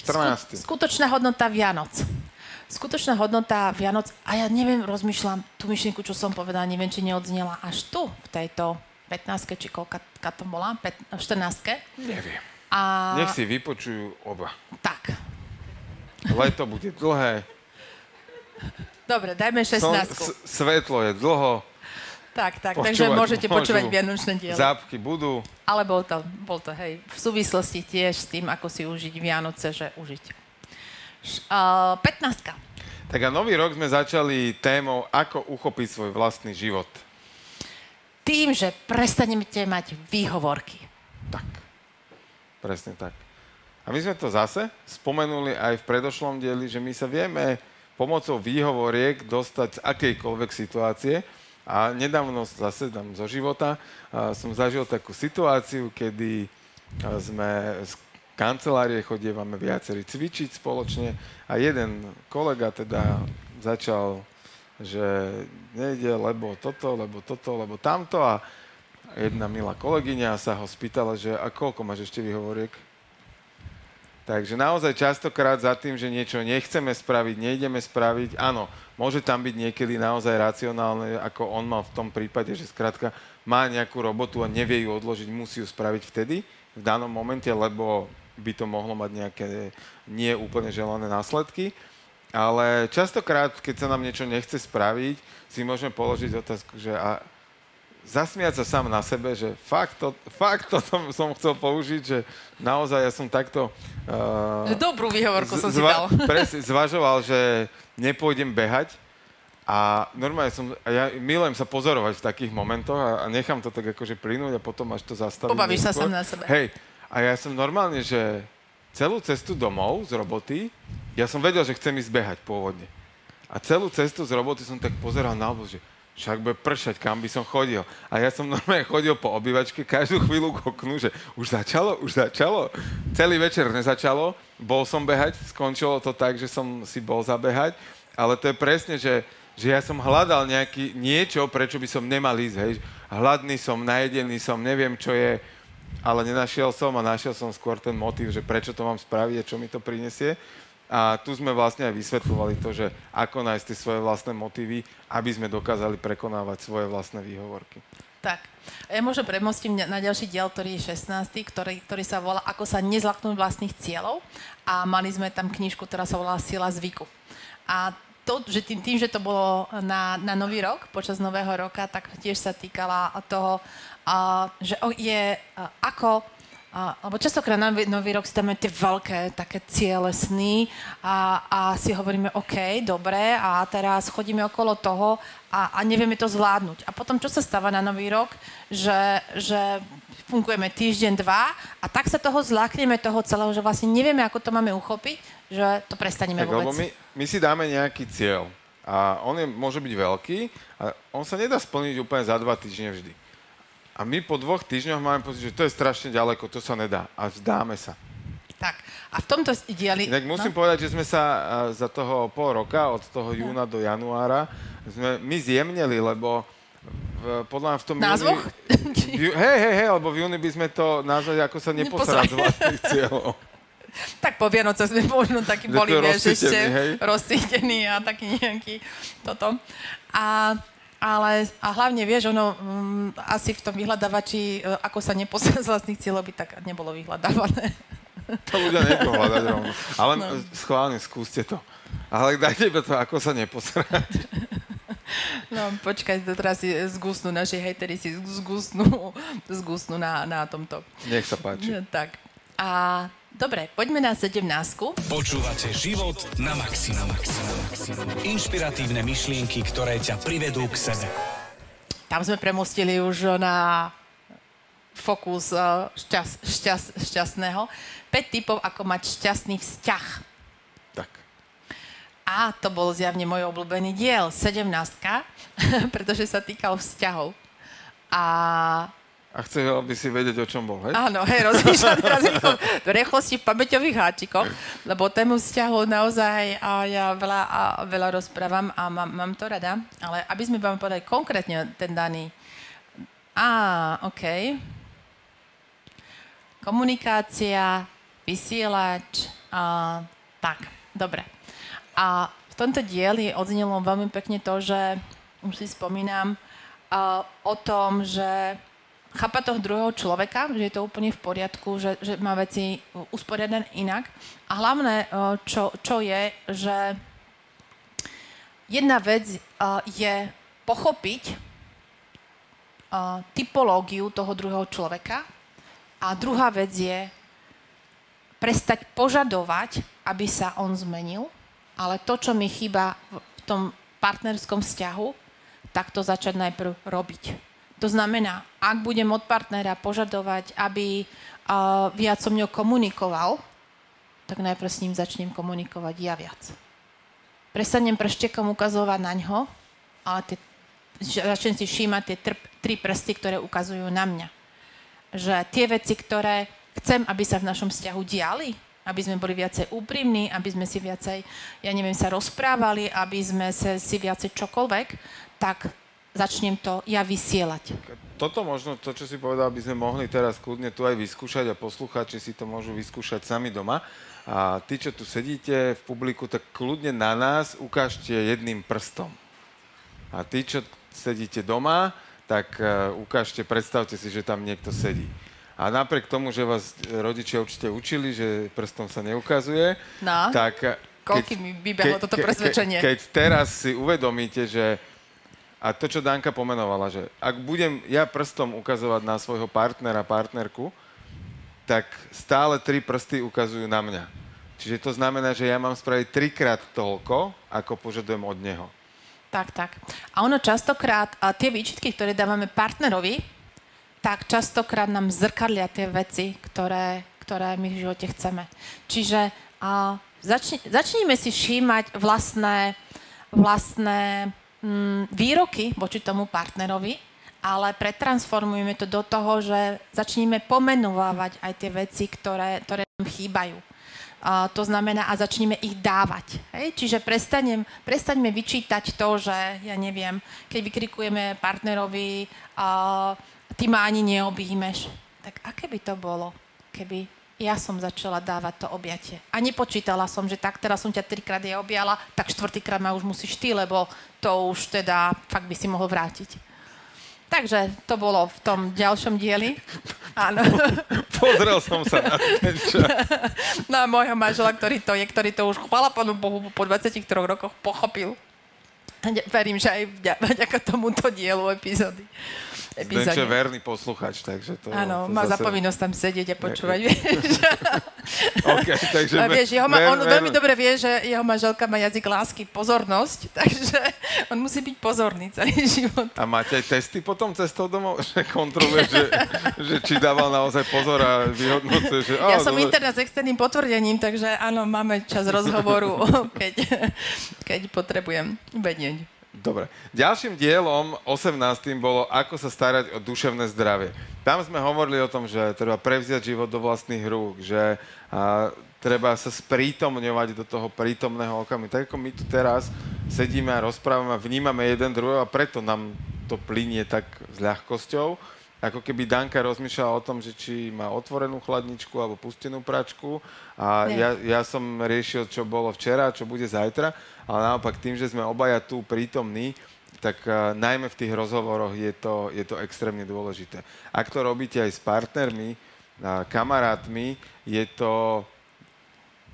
14. Skutočná hodnota Vianoc. Skutočná hodnota Vianoc, a ja neviem, rozmýšľam tú myšlienku, čo som povedala, neviem, či neodznela až tu, v tejto 15-ke, či koľka to bola, 14-ke. Neviem. A... Nech si vypočujú oba. Tak. Leto bude dlhé. Dobre, dajme 16-ku. Svetlo je dlho. Tak, takže môžete počúvať vianočné dielo. Zápky budú. Ale bol to, hej, v súvislosti tiež s tým, ako si užiť Vianoce, že užiť. 15. Tak a nový rok sme začali témou, ako uchopiť svoj vlastný život. Tým, že prestanete mať výhovorky. Tak, presne tak. A my sme to zase spomenuli aj v predošlom dieli, že my sa vieme pomocou výhovoriek dostať z akejkoľvek situácie. A nedávno zase tam zo života som zažil takú situáciu, kedy sme... kancelárie chodievame viacerí cvičiť spoločne a jeden kolega teda začal, že nejde, lebo tamto a jedna milá kolegyňa sa ho spýtala, že a koľko máš ešte výhovoriek? Takže naozaj častokrát za tým, že niečo nechceme spraviť, nejdeme spraviť, áno, môže tam byť niekedy naozaj racionálne, ako on mal v tom prípade, že skrátka má nejakú robotu a nevie ju odložiť, musí ju spraviť vtedy, v danom momente, lebo by to mohlo mať nejaké nie úplne želané následky. Ale častokrát, keď sa nám niečo nechce spraviť, si môžeme položiť otázku, že a zasmiať sa sám na sebe, že fakt to som chcel použiť, že naozaj ja som takto... Dobrú výhovorku som si dal. Zvažoval, že nepôjdem behať a normálne ja milujem sa pozorovať v takých momentoch a nechám to tak akože plynúť a potom až to zastavím. Pobavíš sa sám na sebe. Hej, a ja som normálne, že celú cestu domov z roboty, ja som vedel, že chcem ísť behať pôvodne. A celú cestu z roboty som tak pozeral na oblož, že však bude pršať, kam by som chodil. A ja som normálne chodil po obývačke, každú chvíľu k oknu, že už začalo. Celý večer nezačalo, bol som behať, skončilo to tak, že som si bol zabehať, ale to je presne, že ja som hľadal niečo, prečo by som nemal ísť, hej. Hladný som, najedený som, neviem, čo je, ale nenašiel som a našiel som skôr ten motív, že prečo to mám spraviť a čo mi to prinesie. A tu sme vlastne aj vysvetľovali to, že ako nájsť tie svoje vlastné motívy, aby sme dokázali prekonávať svoje vlastné výhovorky. Tak. Ja možno premostím na ďalší diel, ktorý je 16., ktorý sa volá Ako sa nezlaknúť vlastných cieľov. A mali sme tam knižku, ktorá sa volá Sila zvyku. A to, že tým, že to bolo na nový rok, počas nového roka, tak tiež sa týkala toho, že je ako... Lebo častokrát na nový rok si dáme tie veľké, také ciele, sny a si hovoríme, OK, dobre, a teraz chodíme okolo toho a nevieme to zvládnuť. A potom, čo sa stáva na nový rok, že fungujeme týždeň, dva a tak sa toho zlákneme, toho celého, že vlastne nevieme, ako to máme uchopiť, že to prestaneme tak, vôbec. Lebo my si dáme nejaký cieľ a on môže byť veľký a on sa nedá splniť úplne za 2 týždne vždy. A my po 2 týždňoch máme pocit, že to je strašne ďaleko, to sa nedá. A vzdáme sa. Tak. A v tomto dieli... Tak musím povedať, že sme sa za toho pol roka, od toho júna do januára, my zjemnili, lebo podľa mňa v tom... Názvoch? Hej, lebo v júni by sme to nazvali, ako sa neposrať z vlastných cieľov. Tak po Vianoce sme možno takí boli, vieš, ešte rozsýtení a taký nejaký toto. Ale hlavne, vieš, ono asi v tom vyhľadávači, ako sa neposledá z vlastných cieľov, by tak nebolo vyhľadávané. To ľudia nepohľadať rovno. Ale no. Schválne, skúste to. Ale dajte iba to, ako sa neposledať. No, počkaj, teraz si zgusnú, naši hejteri si zgusnú na tomto. Nech sa páči. Tak. A dobre, poďme na 17. Počúvate Život na maximum. Inšpiratívne myšlienky, ktoré ťa privedú k sebe. Tam sme premostili už na fokus šťastného. 5 tipov, ako mať šťastný vzťah. Tak. A to bol zjavne môj obľúbený diel, 17, pretože sa týkal vzťahov. A chceš, aby si vedieť, o čom bol, hej? Áno, hej, rozmýšľam teraz v rýchlosti v pamäťových háčikoch, lebo tému vzťahu naozaj ja veľa rozprávam a mám to rada, ale aby sme vám povedali konkrétne ten daný. OK. Komunikácia, vysielač, tak, dobre. A v tomto dieli odznelo veľmi pekne to, že už si spomínam o tom, že chápa toho druhého človeka, že je to úplne v poriadku, že má veci usporiadané inak. A hlavné, čo je, že jedna vec je pochopiť typológiu toho druhého človeka a druhá vec je prestať požadovať, aby sa on zmenil, ale to, čo mi chýba v tom partnerskom vzťahu, tak to začať najprv robiť. To znamená, ak budem od partnera požadovať, aby viac so mňou komunikoval, tak najprv s ním začnem komunikovať ja viac. Prestanem prštekom ukazovať naňho, ale začnem si všímať tie tri prsty, ktoré ukazujú na mňa. Že tie veci, ktoré chcem, aby sa v našom vzťahu diali, aby sme boli viacej úprimní, aby sme si viacej, sa rozprávali, aby sme si viacej čokoľvek, tak začnem to ja vysielať. Toto možno, to, čo si povedal, by sme mohli teraz kľudne tu aj vyskúšať a poslucháči si to môžu vyskúšať sami doma. A ty, čo tu sedíte v publiku, tak kľudne na nás ukážte jedným prstom. A ty, čo sedíte doma, tak ukážte, predstavte si, že tam niekto sedí. A napriek tomu, že vás rodičia určite učili, že prstom sa neukazuje, tak koľkým mi vybehlo toto presvedčenie. Keď teraz si uvedomíte, že a to, čo Danka pomenovala, že ak budem ja prstom ukazovať na svojho partnera, partnerku, tak stále tri prsty ukazujú na mňa. Čiže to znamená, že ja mám spraviť trikrát toľko, ako požadujem od neho. Tak. A ono častokrát, a tie výčitky, ktoré dávame partnerovi, tak častokrát nám zrkadlia tie veci, ktoré my v živote chceme. Čiže začnime si všímať vlastné výroky voči tomu partnerovi, ale pretransformujeme to do toho, že začneme pomenovávať aj tie veci, ktoré nám chýbajú. To znamená, a začneme ich dávať. Hej? Čiže prestaňme vyčítať to, že, keď vykrikujeme partnerovi, ty ma ani neobjímeš. Tak aké by to bolo, keby ja som začala dávať to objatie. A nepočítala som, že tak teraz som ťa trikrát objala, tak štvrtýkrát ma už musíš ty, lebo to už teda fakt by si mohol vrátiť. Takže to bolo v tom ďalšom dieli. Áno. Pozrel som sa na ten čas. Na môjho manžela, ktorý to už, chvála Pánu Bohu, po 23 rokoch pochopil. Verím, že aj vďaka tomuto dielu epizódy. Zdenčo je verný posluchač, takže to... Áno, má zapovinnosť tam sedieť a počúvať, vieš. Okay, takže... Vieš, on veľmi dobre vie, že jeho manželka má jazyk lásky, pozornosť, takže on musí byť pozorný celý život. A máte aj testy potom cestou domov? Že kontroluješ, že či dával naozaj pozor a vyhodnocuješ, že... Ja som interná s externým potvrdením, takže áno, máme čas rozhovoru, keď potrebujem vedieť. Dobre. Ďalším dielom, 18. bolo Ako sa starať o duševné zdravie. Tam sme hovorili o tom, že treba prevziať život do vlastných rúk, že treba sa sprítomňovať do toho prítomného okamihu. Tak ako my tu teraz sedíme a rozprávame a vnímame jeden druhého a preto nám to plynie tak s ľahkosťou, ako keby Danka rozmýšľala o tom, že či má otvorenú chladničku alebo pustenú pračku a ja som riešil, čo bolo včera, čo bude zajtra, ale naopak tým, že sme obaja tu prítomní, tak najmä v tých rozhovoroch je to extrémne dôležité. Ak to robíte aj s partnermi, kamarátmi, je to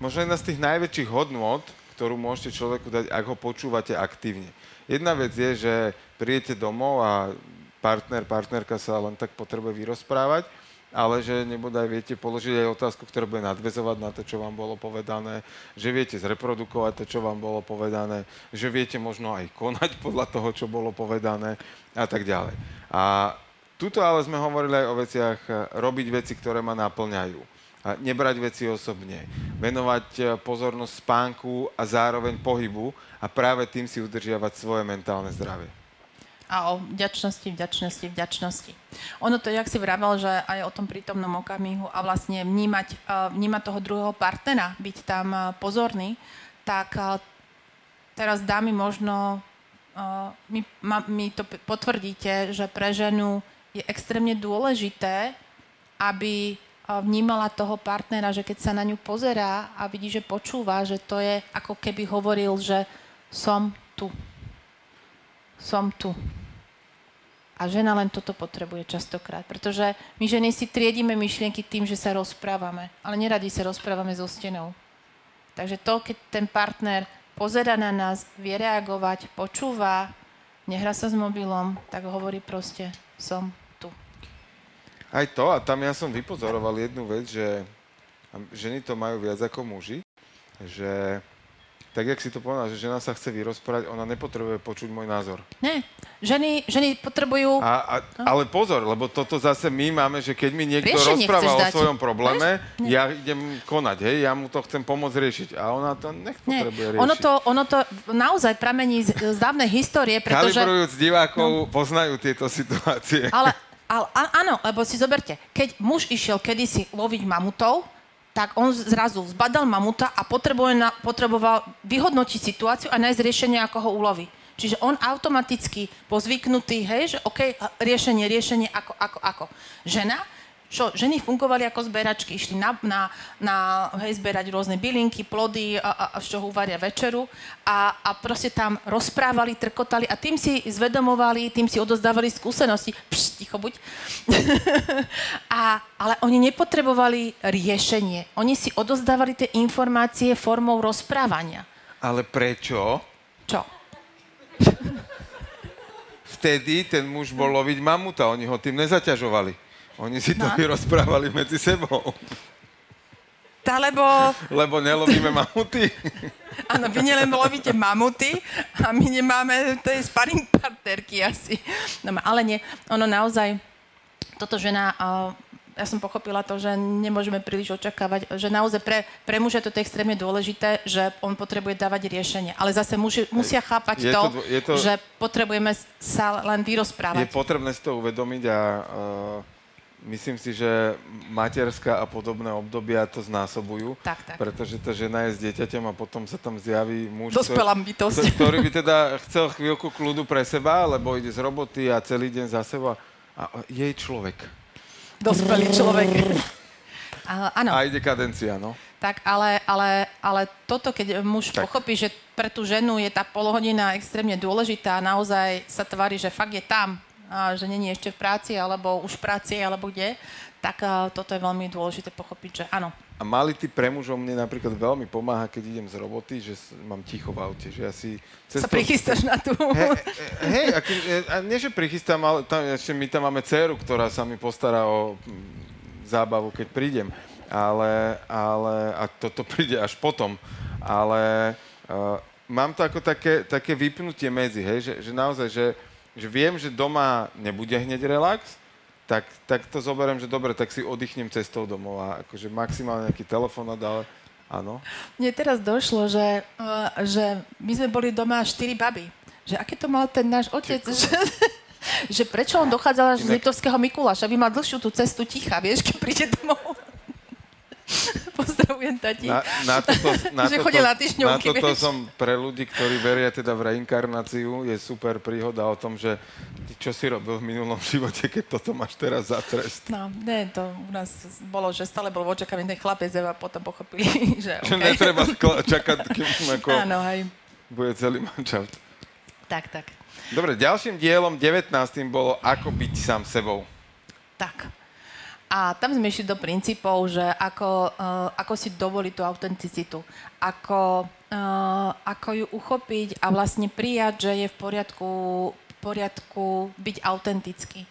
možno jedna z tých najväčších hodnôt, ktorú môžete človeku dať, ak ho počúvate aktívne. Jedna vec je, že príjete domov a partnerka sa len tak potrebuje vyrozprávať ale že nebodaj viete položiť aj otázku, ktorá bude nadväzovať na to, čo vám bolo povedané, že viete zreprodukovať to, čo vám bolo povedané, že viete možno aj konať podľa toho, čo bolo povedané a tak ďalej. A tuto ale sme hovorili aj o veciach, robiť veci, ktoré ma naplňajú. A nebrať veci osobne, venovať pozornosť spánku a zároveň pohybu a práve tým si udržiavať svoje mentálne zdravie. A o vďačnosti. Ono to, jak si vravel, že aj o tom prítomnom okamihu a vlastne vnímať toho druhého partnera, byť tam pozorný, tak teraz dámy možno, my to potvrdíte, že pre ženu je extrémne dôležité, aby vnímala toho partnera, že keď sa na ňu pozerá a vidí, že počúva, že to je ako keby hovoril, že som tu. A žena len toto potrebuje častokrát, pretože my ženy si triedíme myšlienky tým, že sa rozprávame, ale neradi sa rozprávame so stenou. Takže to, keď ten partner pozerá na nás, vie reagovať, počúva, nehrá sa s mobilom, tak hovorí proste, som tu. Aj to, a tam ja som vypozoroval jednu vec, že ženy to majú viac ako muži, že... Tak, jak si to povedal, že žena sa chce vyrozprávať, ona nepotrebuje počuť môj názor. Ne, ženy potrebujú... Ale pozor, lebo toto zase my máme, že keď mi niekto rozpráva o svojom probléme, ja idem konať, hej, ja mu to chcem pomôcť riešiť. A ona to nepotrebuje riešiť. Ono to naozaj pramení z dávnej histórie, pretože... Kalibrujúc divákov, poznajú tieto situácie. Ale áno, lebo si zoberte, keď muž išiel kedysi loviť mamutov, tak on zrazu zbadal mamuta a potreboval vyhodnotiť situáciu a nájsť riešenie, ako ho uloví. Čiže on automaticky pozvyknutý, hej, že okej, riešenie, ako. Ženy fungovali ako zberačky, išli hej, zberať rôzne bylinky, plody, z čoho uvaria večeru a proste tam rozprávali, trkotali a tým si zvedomovali, tým si odozdávali skúsenosti. Ticho buď. Ale oni nepotrebovali riešenie. Oni si odozdávali tie informácie formou rozprávania. Ale prečo? Čo? Vtedy ten muž bol loviť mamuta, oni ho tým nezaťažovali. Oni si to vyrozprávali medzi sebou. Lebo nelovíme mamuty. Áno, vy nelovíte mamuty a my nemáme tej sparring partnerky asi. No, ale nie, ono naozaj, toto žena, ja som pochopila to, že nemôžeme príliš očakávať, že naozaj pre muža toto je extrémne dôležité, že on potrebuje dávať riešenie. Ale zase muži musia chápať to, že potrebujeme sa len vyrozprávať. Je potrebné si to uvedomiť a... Myslím si, že materská a podobné obdobia to znásobujú, tak. Pretože tá žena je s dieťaťom a potom sa tam zjaví muž, ktorý by teda chcel chvíľku kľudu pre seba, lebo ide z roboty a celý deň za seba a jej človek. Dospelý človek. Áno. A ide kadencia, no. Tak, ale toto, keď muž pochopí, že pre tú ženu je tá polhodina extrémne dôležitá a naozaj sa tvári, že fakt je tam, a že nie je ešte v práci, alebo už v práci, alebo kde, tak toto je veľmi dôležité pochopiť, že áno. A malý typ pre mužov mne napríklad veľmi pomáha, keď idem z roboty, že mám ticho v aute, že ja si... Sa prichystáš na tú... Hej, nie že prichystám, ale ešte my tam máme dceru, ktorá sa mi postará o zábavu, keď prídem, ale toto príde až potom, ale mám to ako také vypnutie medzi, hej, že naozaj, že viem, že doma nebude hneď relax, tak to zoberiem, že dobre, tak si oddychnem cestou domov a akože maximálne nejaký telefonát, ale áno. Mne teraz došlo, že my sme boli doma 4 baby. Že aké to mal ten náš otec, že prečo on dochádzal až z Liptovského Mikuláša, aby mal dlhšiu tú cestu ticha, vieš, keď príde domov. Pozdravujem, tati. Že chodil na týždňovky, vieš. Na toto som pre ľudí, ktorí veria teda v reinkarnáciu, je super príhoda o tom, že ty čo si robil v minulom živote, keď toto máš teraz za trest. No, nie, to u nás bolo, že stále bol očakávaný ten chlapec a potom pochopili, že okay. Že netreba čakať, kým ako bude celý mančaft. Tak. Dobre, ďalším dielom, 19. bolo Ako byť sám sebou. Tak. A tam sme išli do princípov, že ako si dovoliť tú autenticitu, ako ju uchopiť a vlastne prijať, že je v poriadku byť autentický.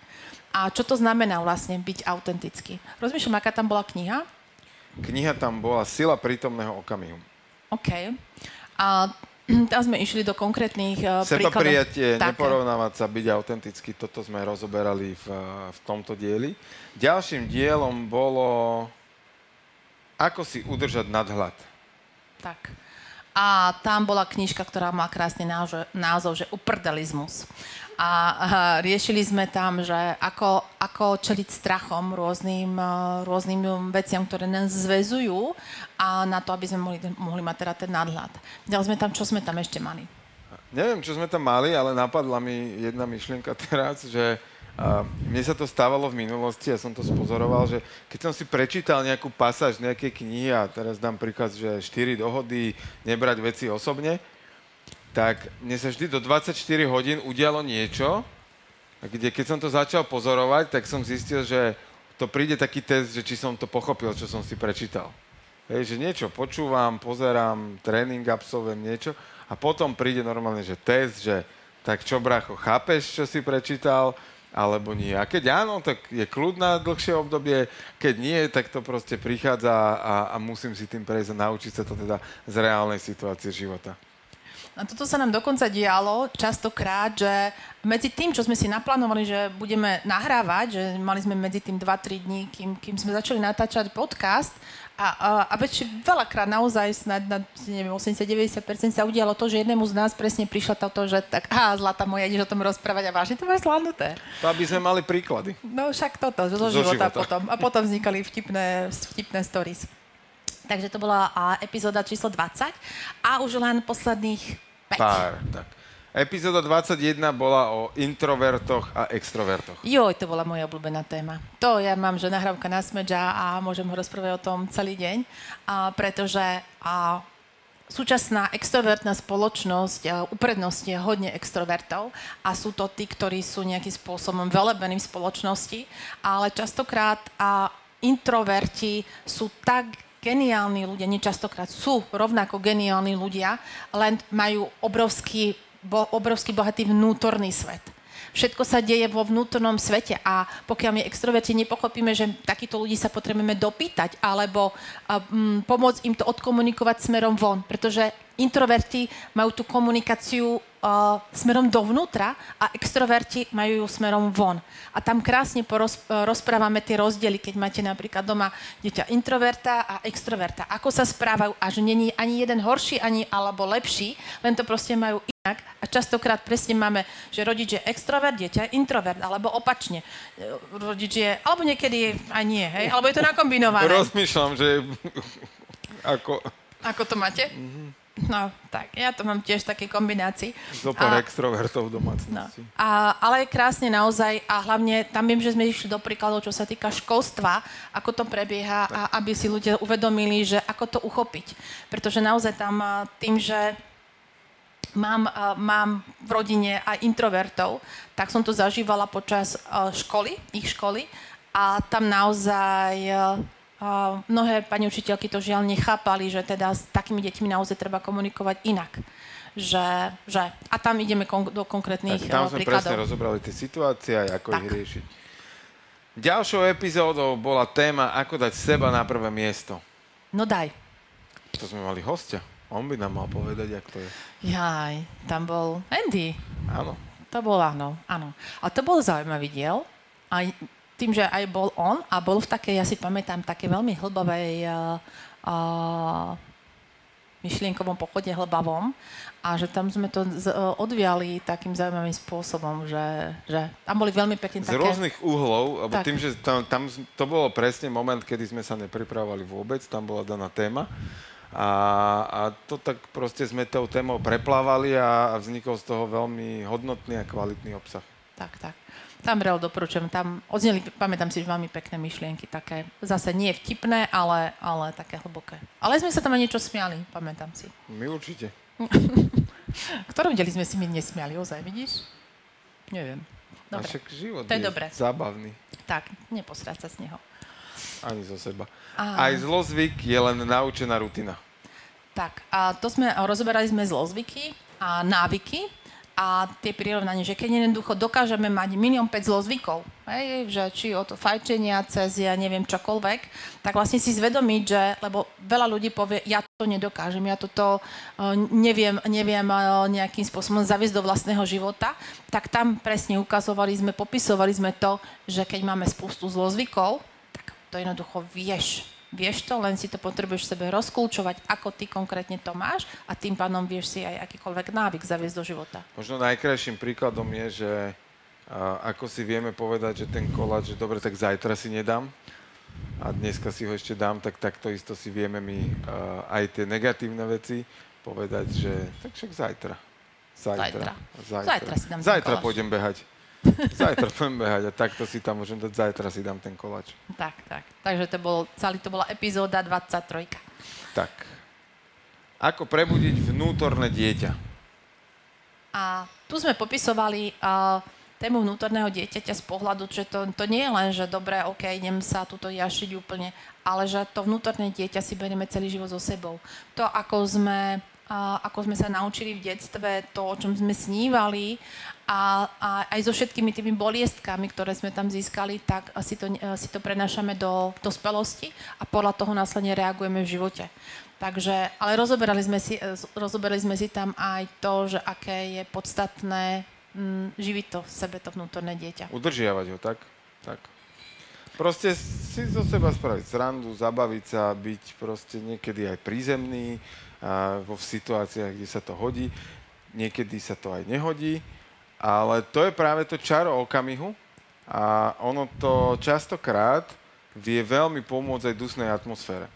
A čo to znamená vlastne byť autentický? Rozmýšľam, aká tam bola kniha? Kniha tam bola Sila prítomného okamihu. OK. A tam sme išli do konkrétnych príkladov. Sebaprijatie, neporovnávať sa, byť autentický, toto sme rozoberali v tomto dieli. Ďalším dielom bolo Ako si udržať nadhľad. Tak. A tam bola knižka, ktorá má krásny názov, že Uprdalizmus. A riešili sme tam, že ako čeliť strachom rôznym veciam, ktoré nás zväzujú a na to, aby sme mohli mať teda ten nadhľad. Dali sme tam, čo sme tam ešte mali? Neviem, čo sme tam mali, ale napadla mi jedna myšlienka teraz, že mne sa to stávalo v minulosti, ja som to spozoroval, že keď som si prečítal nejakú pasáž z nejakej knihy, a teraz dám príklad, že 4 dohody, nebrať veci osobne, tak mne sa vždy do 24 hodín udialo niečo, kde keď som to začal pozorovať, tak som zistil, že to príde taký test, že či som to pochopil, čo som si prečítal. Hej, že niečo počúvam, pozerám, tréning absolvujem, niečo, a potom príde normálne, že test, že tak čo, brácho, chápeš, čo si prečítal, alebo nie. A keď áno, tak je kľud na dlhšie obdobie, keď nie, tak to proste prichádza a musím si tým prejsť a naučiť sa to teda z reálnej situácie života. A toto sa nám dokonca dialo častokrát, že medzi tým, čo sme si naplánovali, že budeme nahrávať, že mali sme medzi tým 2-3 dní, kým sme začali natáčať podcast, a veľakrát naozaj, neviem, 80-90% sa udialo to, že jednému z nás presne prišla toto, že tak, zlata moja, ideš o tom rozprávať, a vážne to máš zvládnuté. To aby sme mali príklady. No však toto, zo života potom. A potom vznikali vtipné stories. Takže to bola epizóda číslo 20 a už len posledných 5. Tak. Epizóda 21 bola o introvertoch a extrovertoch. Joj, to bola moja obľúbená téma. To ja mám, že nahrávka na smedža a môžem ho rozprávať o tom celý deň, pretože súčasná extrovertná spoločnosť uprednostňuje hodne extrovertov a sú to tí, ktorí sú nejakým spôsobom velebení v spoločnosti, ale častokrát introverti sú tak geniálni ľudia, nečastokrát sú rovnako geniálni ľudia, len majú obrovský bohatý vnútorný svet. Všetko sa deje vo vnútornom svete a pokiaľ my extroverti nepochopíme, že takýchto ľudí sa potrebujeme dopýtať alebo pomôcť im to odkomunikovať smerom von, pretože introverti majú tú komunikáciu smerom dovnútra a extroverti majú ju smerom von. A tam krásne rozprávame tie rozdiely, keď máte napríklad doma dieťa introverta a extroverta. Ako sa správajú, až není ani jeden horší, ani alebo lepší, len to proste majú inak. A častokrát presne máme, že rodič je extrovert, dieťa je introvert, alebo opačne. Rodič je, alebo niekedy aj nie, hej? Alebo je to nakombinované. Rozmýšľam, že ako... Ako to máte? Mhm. No, tak. Ja to mám tiež také kombinácii. Zopár extrovertov v domácnosti. No. Ale krásne naozaj a hlavne tam viem, že sme išli do príkladov, čo sa týka školstva, ako to prebieha a aby si ľudia uvedomili, že ako to uchopiť. Pretože naozaj tam tým, že mám v rodine aj introvertov, tak som to zažívala počas ich školy a tam naozaj... mnohé pani učiteľky to žiaľ nechápali, že teda s takými deťmi naozaj treba komunikovať inak. A tam ideme do konkrétnych príkladov. Tam sme príkladov. Presne rozobrali tie situácie a ako ich riešiť. Ďalšou epizódou bola téma Ako dať seba na prvé miesto. No daj. To sme mali hostia. On by nám mal povedať, jak to je. Jaj, tam bol Andy. Áno. To bol áno. A to bol zaujímavý diel. A tým, že aj bol on a bol v takej, ja si pamätám, také veľmi hlbavej myšlienkovom pochode hlbavom a že tam sme to odviali takým zaujímavým spôsobom, že tam boli veľmi pekne také... Z rôznych uhlov, alebo tým, že tam to bolo presne moment, kedy sme sa nepripravovali vôbec, tam bola daná téma a to tak proste sme tou témou preplávali a vznikol z toho veľmi hodnotný a kvalitný obsah. Tak. Tam real doporučujem, tam odzneli, pamätám si, že veľmi pekné myšlienky, také zase nie vtipné, ale také hlboké. Ale sme sa tam aj niečo smiali, pamätám si. My určite. Ktorom deli sme si my nesmiali, ozaj, vidíš? Neviem. Dobre. Však život to je dobré. Zábavný. Tak, neposrať sa z neho. Ani zo seba. Aj zlozvyk je len naučená rutina. Tak, a to sme rozoberali zlozvyky a návyky. a tie prirovnanie, že keď jednoducho dokážeme mať 1 500 000 zlozvykov, hej, že či od fajčenia cez ja neviem čokoľvek, tak vlastne si zvedomiť, že, lebo veľa ľudí povie, ja to nedokážem, ja toto neviem nejakým spôsobom zaviesť do vlastného života, tak tam presne ukazovali sme, popisovali sme to, že keď máme spustu zlozvykov, tak to jednoducho vieš. Vieš to, len si to potrebuješ v sebe rozkľúčovať, ako ty konkrétne to máš a tým pádom vieš si aj akýkoľvek návyk zaviesť do života. Možno najkrajším príkladom je, že ako si vieme povedať, že ten koláč, že dobre, tak zajtra si nedám a dneska si ho ešte dám, tak takto isto si vieme my aj tie negatívne veci povedať, že tak však zajtra si dám ten koláč. Zajtra pôjdem behať. Zajtra pôjdem behať a takto si tam môžem dať, zajtra si dám ten koláč. Tak. Takže to bola epizóda 23. Tak. Ako prebudiť vnútorné dieťa? A tu sme popisovali tému vnútorného dieťaťa z pohľadu, že to nie je len, že dobre, okej, idem sa tuto jašiť úplne, ale že to vnútorné dieťa si berieme celý život so sebou. To, ako sme sa naučili v detstve, to, o čom sme snívali a aj so všetkými tými boliestkami, ktoré sme tam získali, tak si to prenášame do dospelosti a podľa toho následne reagujeme v živote. Takže, ale rozoberali sme si tam aj to, že aké je podstatné živiť to v sebe, to vnútorné dieťa. Udržiavať ho, tak. Proste si zo seba spraviť srandu, zabaviť sa, byť proste niekedy aj prízemný, v situáciách, kde sa to hodí. Niekedy sa to aj nehodí, ale to je práve to čaro okamihu a ono to častokrát vie veľmi pomôcť aj dusnej atmosfére.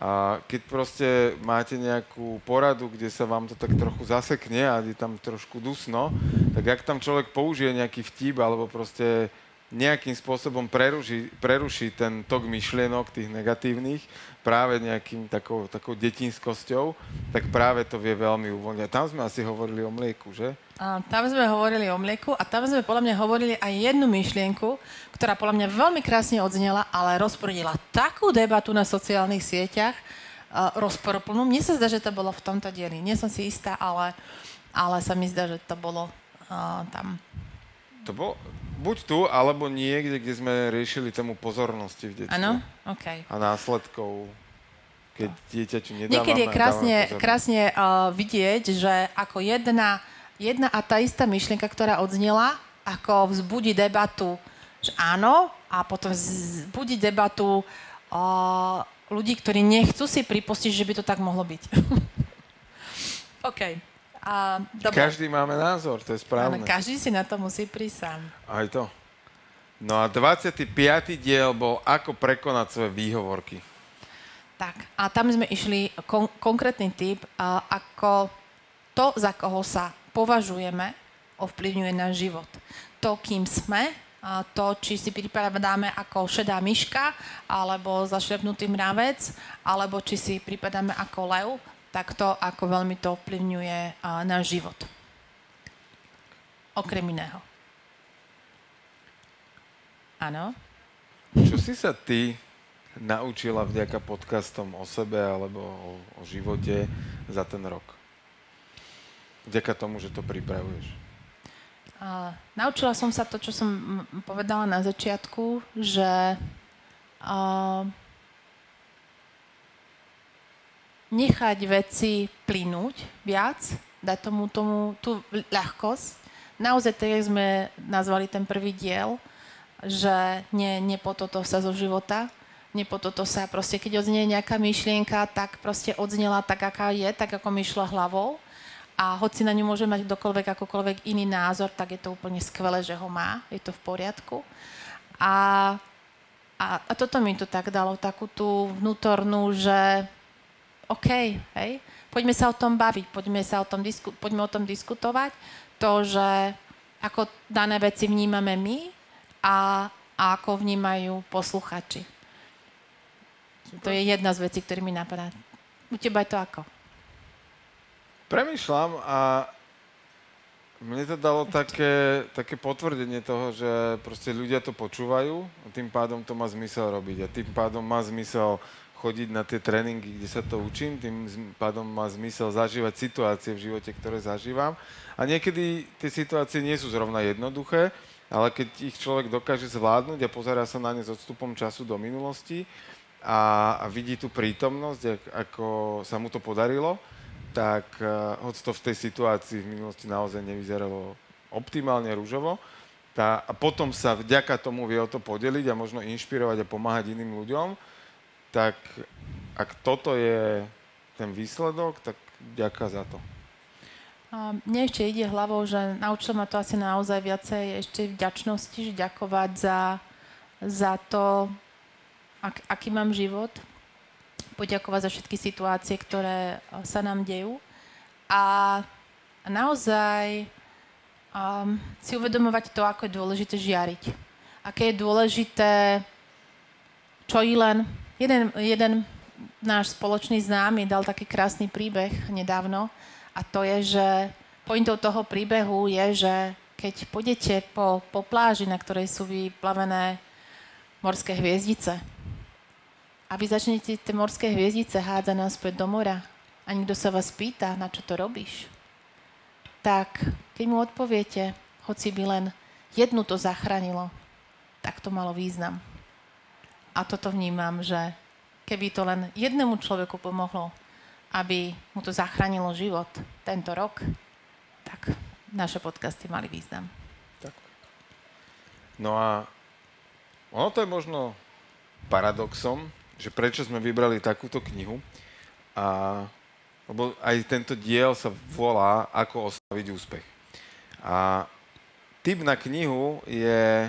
A keď proste máte nejakú poradu, kde sa vám to tak trochu zasekne a je tam trošku dusno, tak ak tam človek použije nejaký vtip alebo proste nejakým spôsobom preruší ten tok myšlienok, tých negatívnych, práve nejakým takou detinskosťou, tak práve to vie veľmi uvoľniť. A tam sme asi hovorili o mlieku, že? A tam sme hovorili o mlieku a tam sme podľa mňa hovorili aj jednu myšlienku, ktorá podľa mňa veľmi krásne odznela, ale rozprudila takú debatu na sociálnych sieťach, rozporplnú. Mne sa zdá, že to bolo v tomto dieli. Nie som si istá, ale sa mi zdá, že to bolo tam. To bolo buď tu, alebo niekde, kde sme riešili tému pozornosti v detstve. Áno, okej. A následkov, keď dieťaťu nedávame. Niekedy je krásne vidieť, že ako jedna a tá istá myšlienka, ktorá odznela, ako vzbudí debatu, že áno, a potom vzbudí debatu ľudí, ktorí nechcú si pripustiť, že by to tak mohlo byť. OK. Každý máme názor, to je správne. Každý si na to musí prísť sám. Aj to. No a 25. diel bol Ako prekonať svoje výhovorky. Tak, a tam sme išli konkrétny typ, ako to, za koho sa považujeme, ovplyvňuje náš život. To, kým sme, to, či si pripadáme ako šedá myška, alebo zašlepnutý mravec, alebo či si pripadáme ako lev, tak to, ako veľmi to ovplyvňuje náš život. Okrem iného. Áno? Čo si sa ty naučila vďaka podcastom o sebe alebo o živote za ten rok? Vďaka tomu, že to pripravuješ. Naučila som sa to, čo som povedala na začiatku, že... nechať veci plynúť viac, dať tomu tú ľahkosť. Naozaj, tak jak sme nazvali ten prvý diel, že nepototov sa zo života, nepototov sa proste, keď odznie nejaká myšlienka, tak proste odznela tak, aká je, tak ako mi išla hlavou. A hoci na ňu môže mať kdokoľvek, akokoľvek iný názor, tak je to úplne skvelé, že ho má, je to v poriadku. A toto mi to tak dalo, takú tú vnútornú, že... OK, hej, poďme sa o tom baviť, poďme o tom diskutovať, to, že ako dané veci vnímame my a ako vnímajú posluchači. To je jedna z vecí, ktoré mi napadá. U teba je to ako? Premýšľam a mne to dalo také potvrdenie toho, že proste ľudia to počúvajú a tým pádom to má zmysel robiť a tým pádom má zmysel chodiť na tie tréningy, kde sa to učím, tým pádom má zmysel zažívať situácie v živote, ktoré zažívam. A niekedy tie situácie nie sú zrovna jednoduché, ale keď ich človek dokáže zvládnuť a pozerá sa na ne s odstupom času do minulosti a vidí tú prítomnosť, ako sa mu to podarilo, tak hoď to v tej situácii v minulosti naozaj nevyzeralo optimálne ružovo, a potom sa vďaka tomu vie o to podeliť a možno inšpirovať a pomáhať iným ľuďom, tak ak toto je ten výsledok, tak ďaká za to. Mne ešte ide hlavou, že naučilo ma to asi naozaj viacej ešte vďačnosti, že ďakovať za to, aký mám život, poďakovať za všetky situácie, ktoré sa nám dejú a naozaj si uvedomovať to, ako je dôležité žiariť. Aké je dôležité, čo i len. Jeden náš spoločný známy dal taký krásny príbeh nedávno a to je, že pointou toho príbehu je, že keď pôjdete po pláži, na ktorej sú vyplavené morské hviezdice a vy začnete tie morské hviezdice hádzať naspäť do mora a nikto sa vás pýta, na čo to robíš, tak keď mu odpoviete, hoci by len jednu to zachránilo, tak to malo význam. A toto vnímam, že keby to len jednému človeku pomohlo, aby mu to zachránilo život tento rok, tak naše podcasty mali význam. Tak. No a ono to je možno paradoxom, že prečo sme vybrali takúto knihu a lebo aj tento diel sa volá Ako oslaviť úspech. A tip na knihu je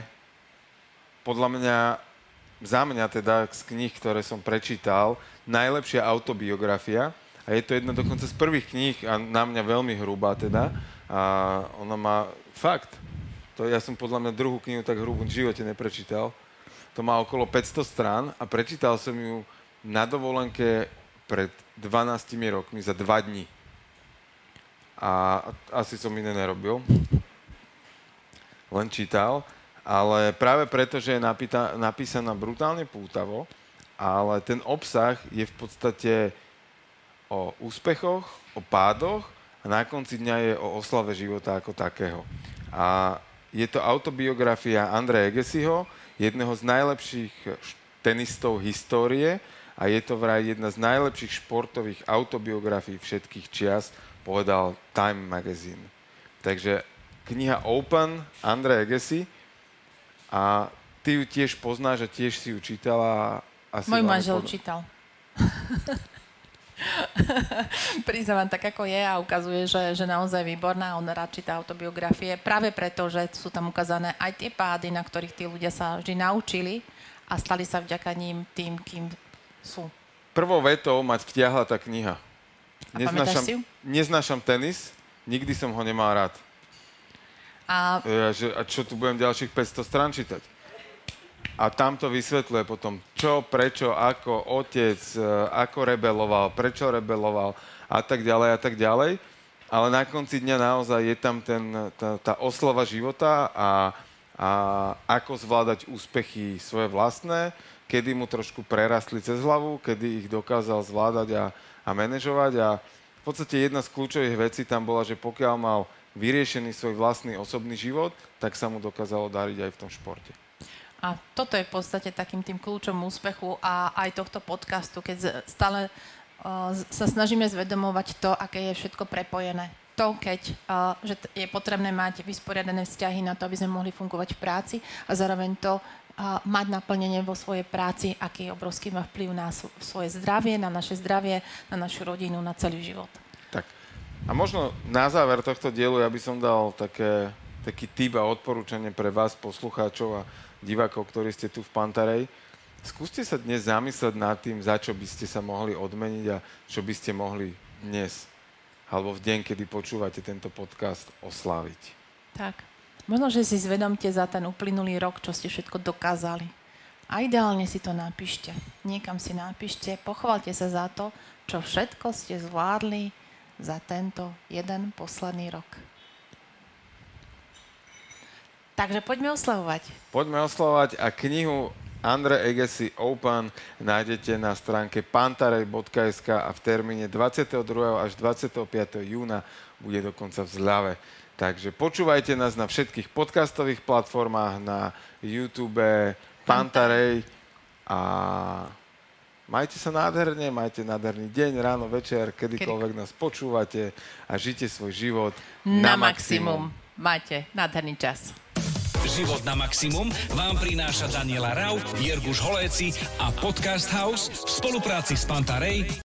podľa mňa, za mňa teda z knih, ktoré som prečítal, najlepšia autobiografia. A je to jedna dokonca z prvých kníh a na mňa veľmi hrubá teda. A ona má fakt. To ja som podľa mňa druhú knihu tak hrubú v živote neprečítal. To má okolo 500 strán a prečítal som ju na dovolenke pred 12 rokmi, za 2 dní. A asi som iné nerobil. Len čítal. Ale práve preto, že je napísaná brutálne pútavo, ale ten obsah je v podstate o úspechoch, o pádoch a na konci dňa je o oslave života ako takého. A je to autobiografia Andreja Agassiho, jedného z najlepších tenistov histórie a je to vraj jedna z najlepších športových autobiografií všetkých čias, povedal Time Magazine. Takže kniha Open Andreja Agassi. A ty ju tiež poznáš a tiež si ju čítala. Môj manžel čítal. Priznávam tak, ako je a ukazuje, že naozaj výborná. On rád číta autobiografie práve preto, že sú tam ukázané aj tie pády, na ktorých tí ľudia sa vždy naučili a stali sa vďaka ním tým, kým sú. Prvou vetou ma vtiahla tá kniha. A pamätáš si ju? Neznášam tenis, nikdy som ho nemal rád. A čo tu budem ďalších 500 strán čítať? A tam to vysvetľuje potom, čo, prečo, ako, otec, ako rebeloval, prečo rebeloval a tak ďalej a tak ďalej. Ale na konci dňa naozaj je tam tá oslava života a ako zvládať úspechy svoje vlastné, kedy mu trošku prerastli cez hlavu, kedy ich dokázal zvládať a manažovať. A v podstate jedna z kľúčových vecí tam bola, že pokiaľ mal vyriešený svoj vlastný osobný život, tak sa mu dokázalo dariť aj v tom športe. A toto je v podstate takým tým kľúčom úspechu a aj tohto podcastu, keď stále sa snažíme zvedomovať to, aké je všetko prepojené. To, že je potrebné mať vysporiadané vzťahy na to, aby sme mohli fungovať v práci a zároveň to mať naplnenie vo svojej práci, aký je obrovský má vplyv na svoje zdravie, na naše zdravie, na našu rodinu, na celý život. Tak. A možno na záver tohto dielu ja by som dal taký tip a odporúčanie pre vás, poslucháčov a divákov, ktorí ste tu v Panta Rhei. Skúste sa dnes zamyslieť nad tým, za čo by ste sa mohli odmeniť a čo by ste mohli dnes, alebo v deň, kedy počúvate tento podcast, osláviť. Tak. Možno, že si zvedomte za ten uplynulý rok, čo ste všetko dokázali. A ideálne si to napíšte. Niekam si napíšte, pochváľte sa za to, čo všetko ste zvládli za tento jeden posledný rok. Takže poďme oslavovať. Poďme oslavovať a knihu Andre Agassi Open nájdete na stránke Panta Rhei.sk a v termíne 22. až 25. júna bude dokonca v zľave. Takže počúvajte nás na všetkých podcastových platformách, na YouTube, Panta Rhei a majte sa nádherne, majte nádherný deň, ráno, večer, kedykoľvek nás počúvate a žite svoj život na maximum. Máte nádherný čas. Život na maximum vám prináša Daniela Rau, Jerguš Holéczy a Podcast House v spolupráci s Panta Rhei.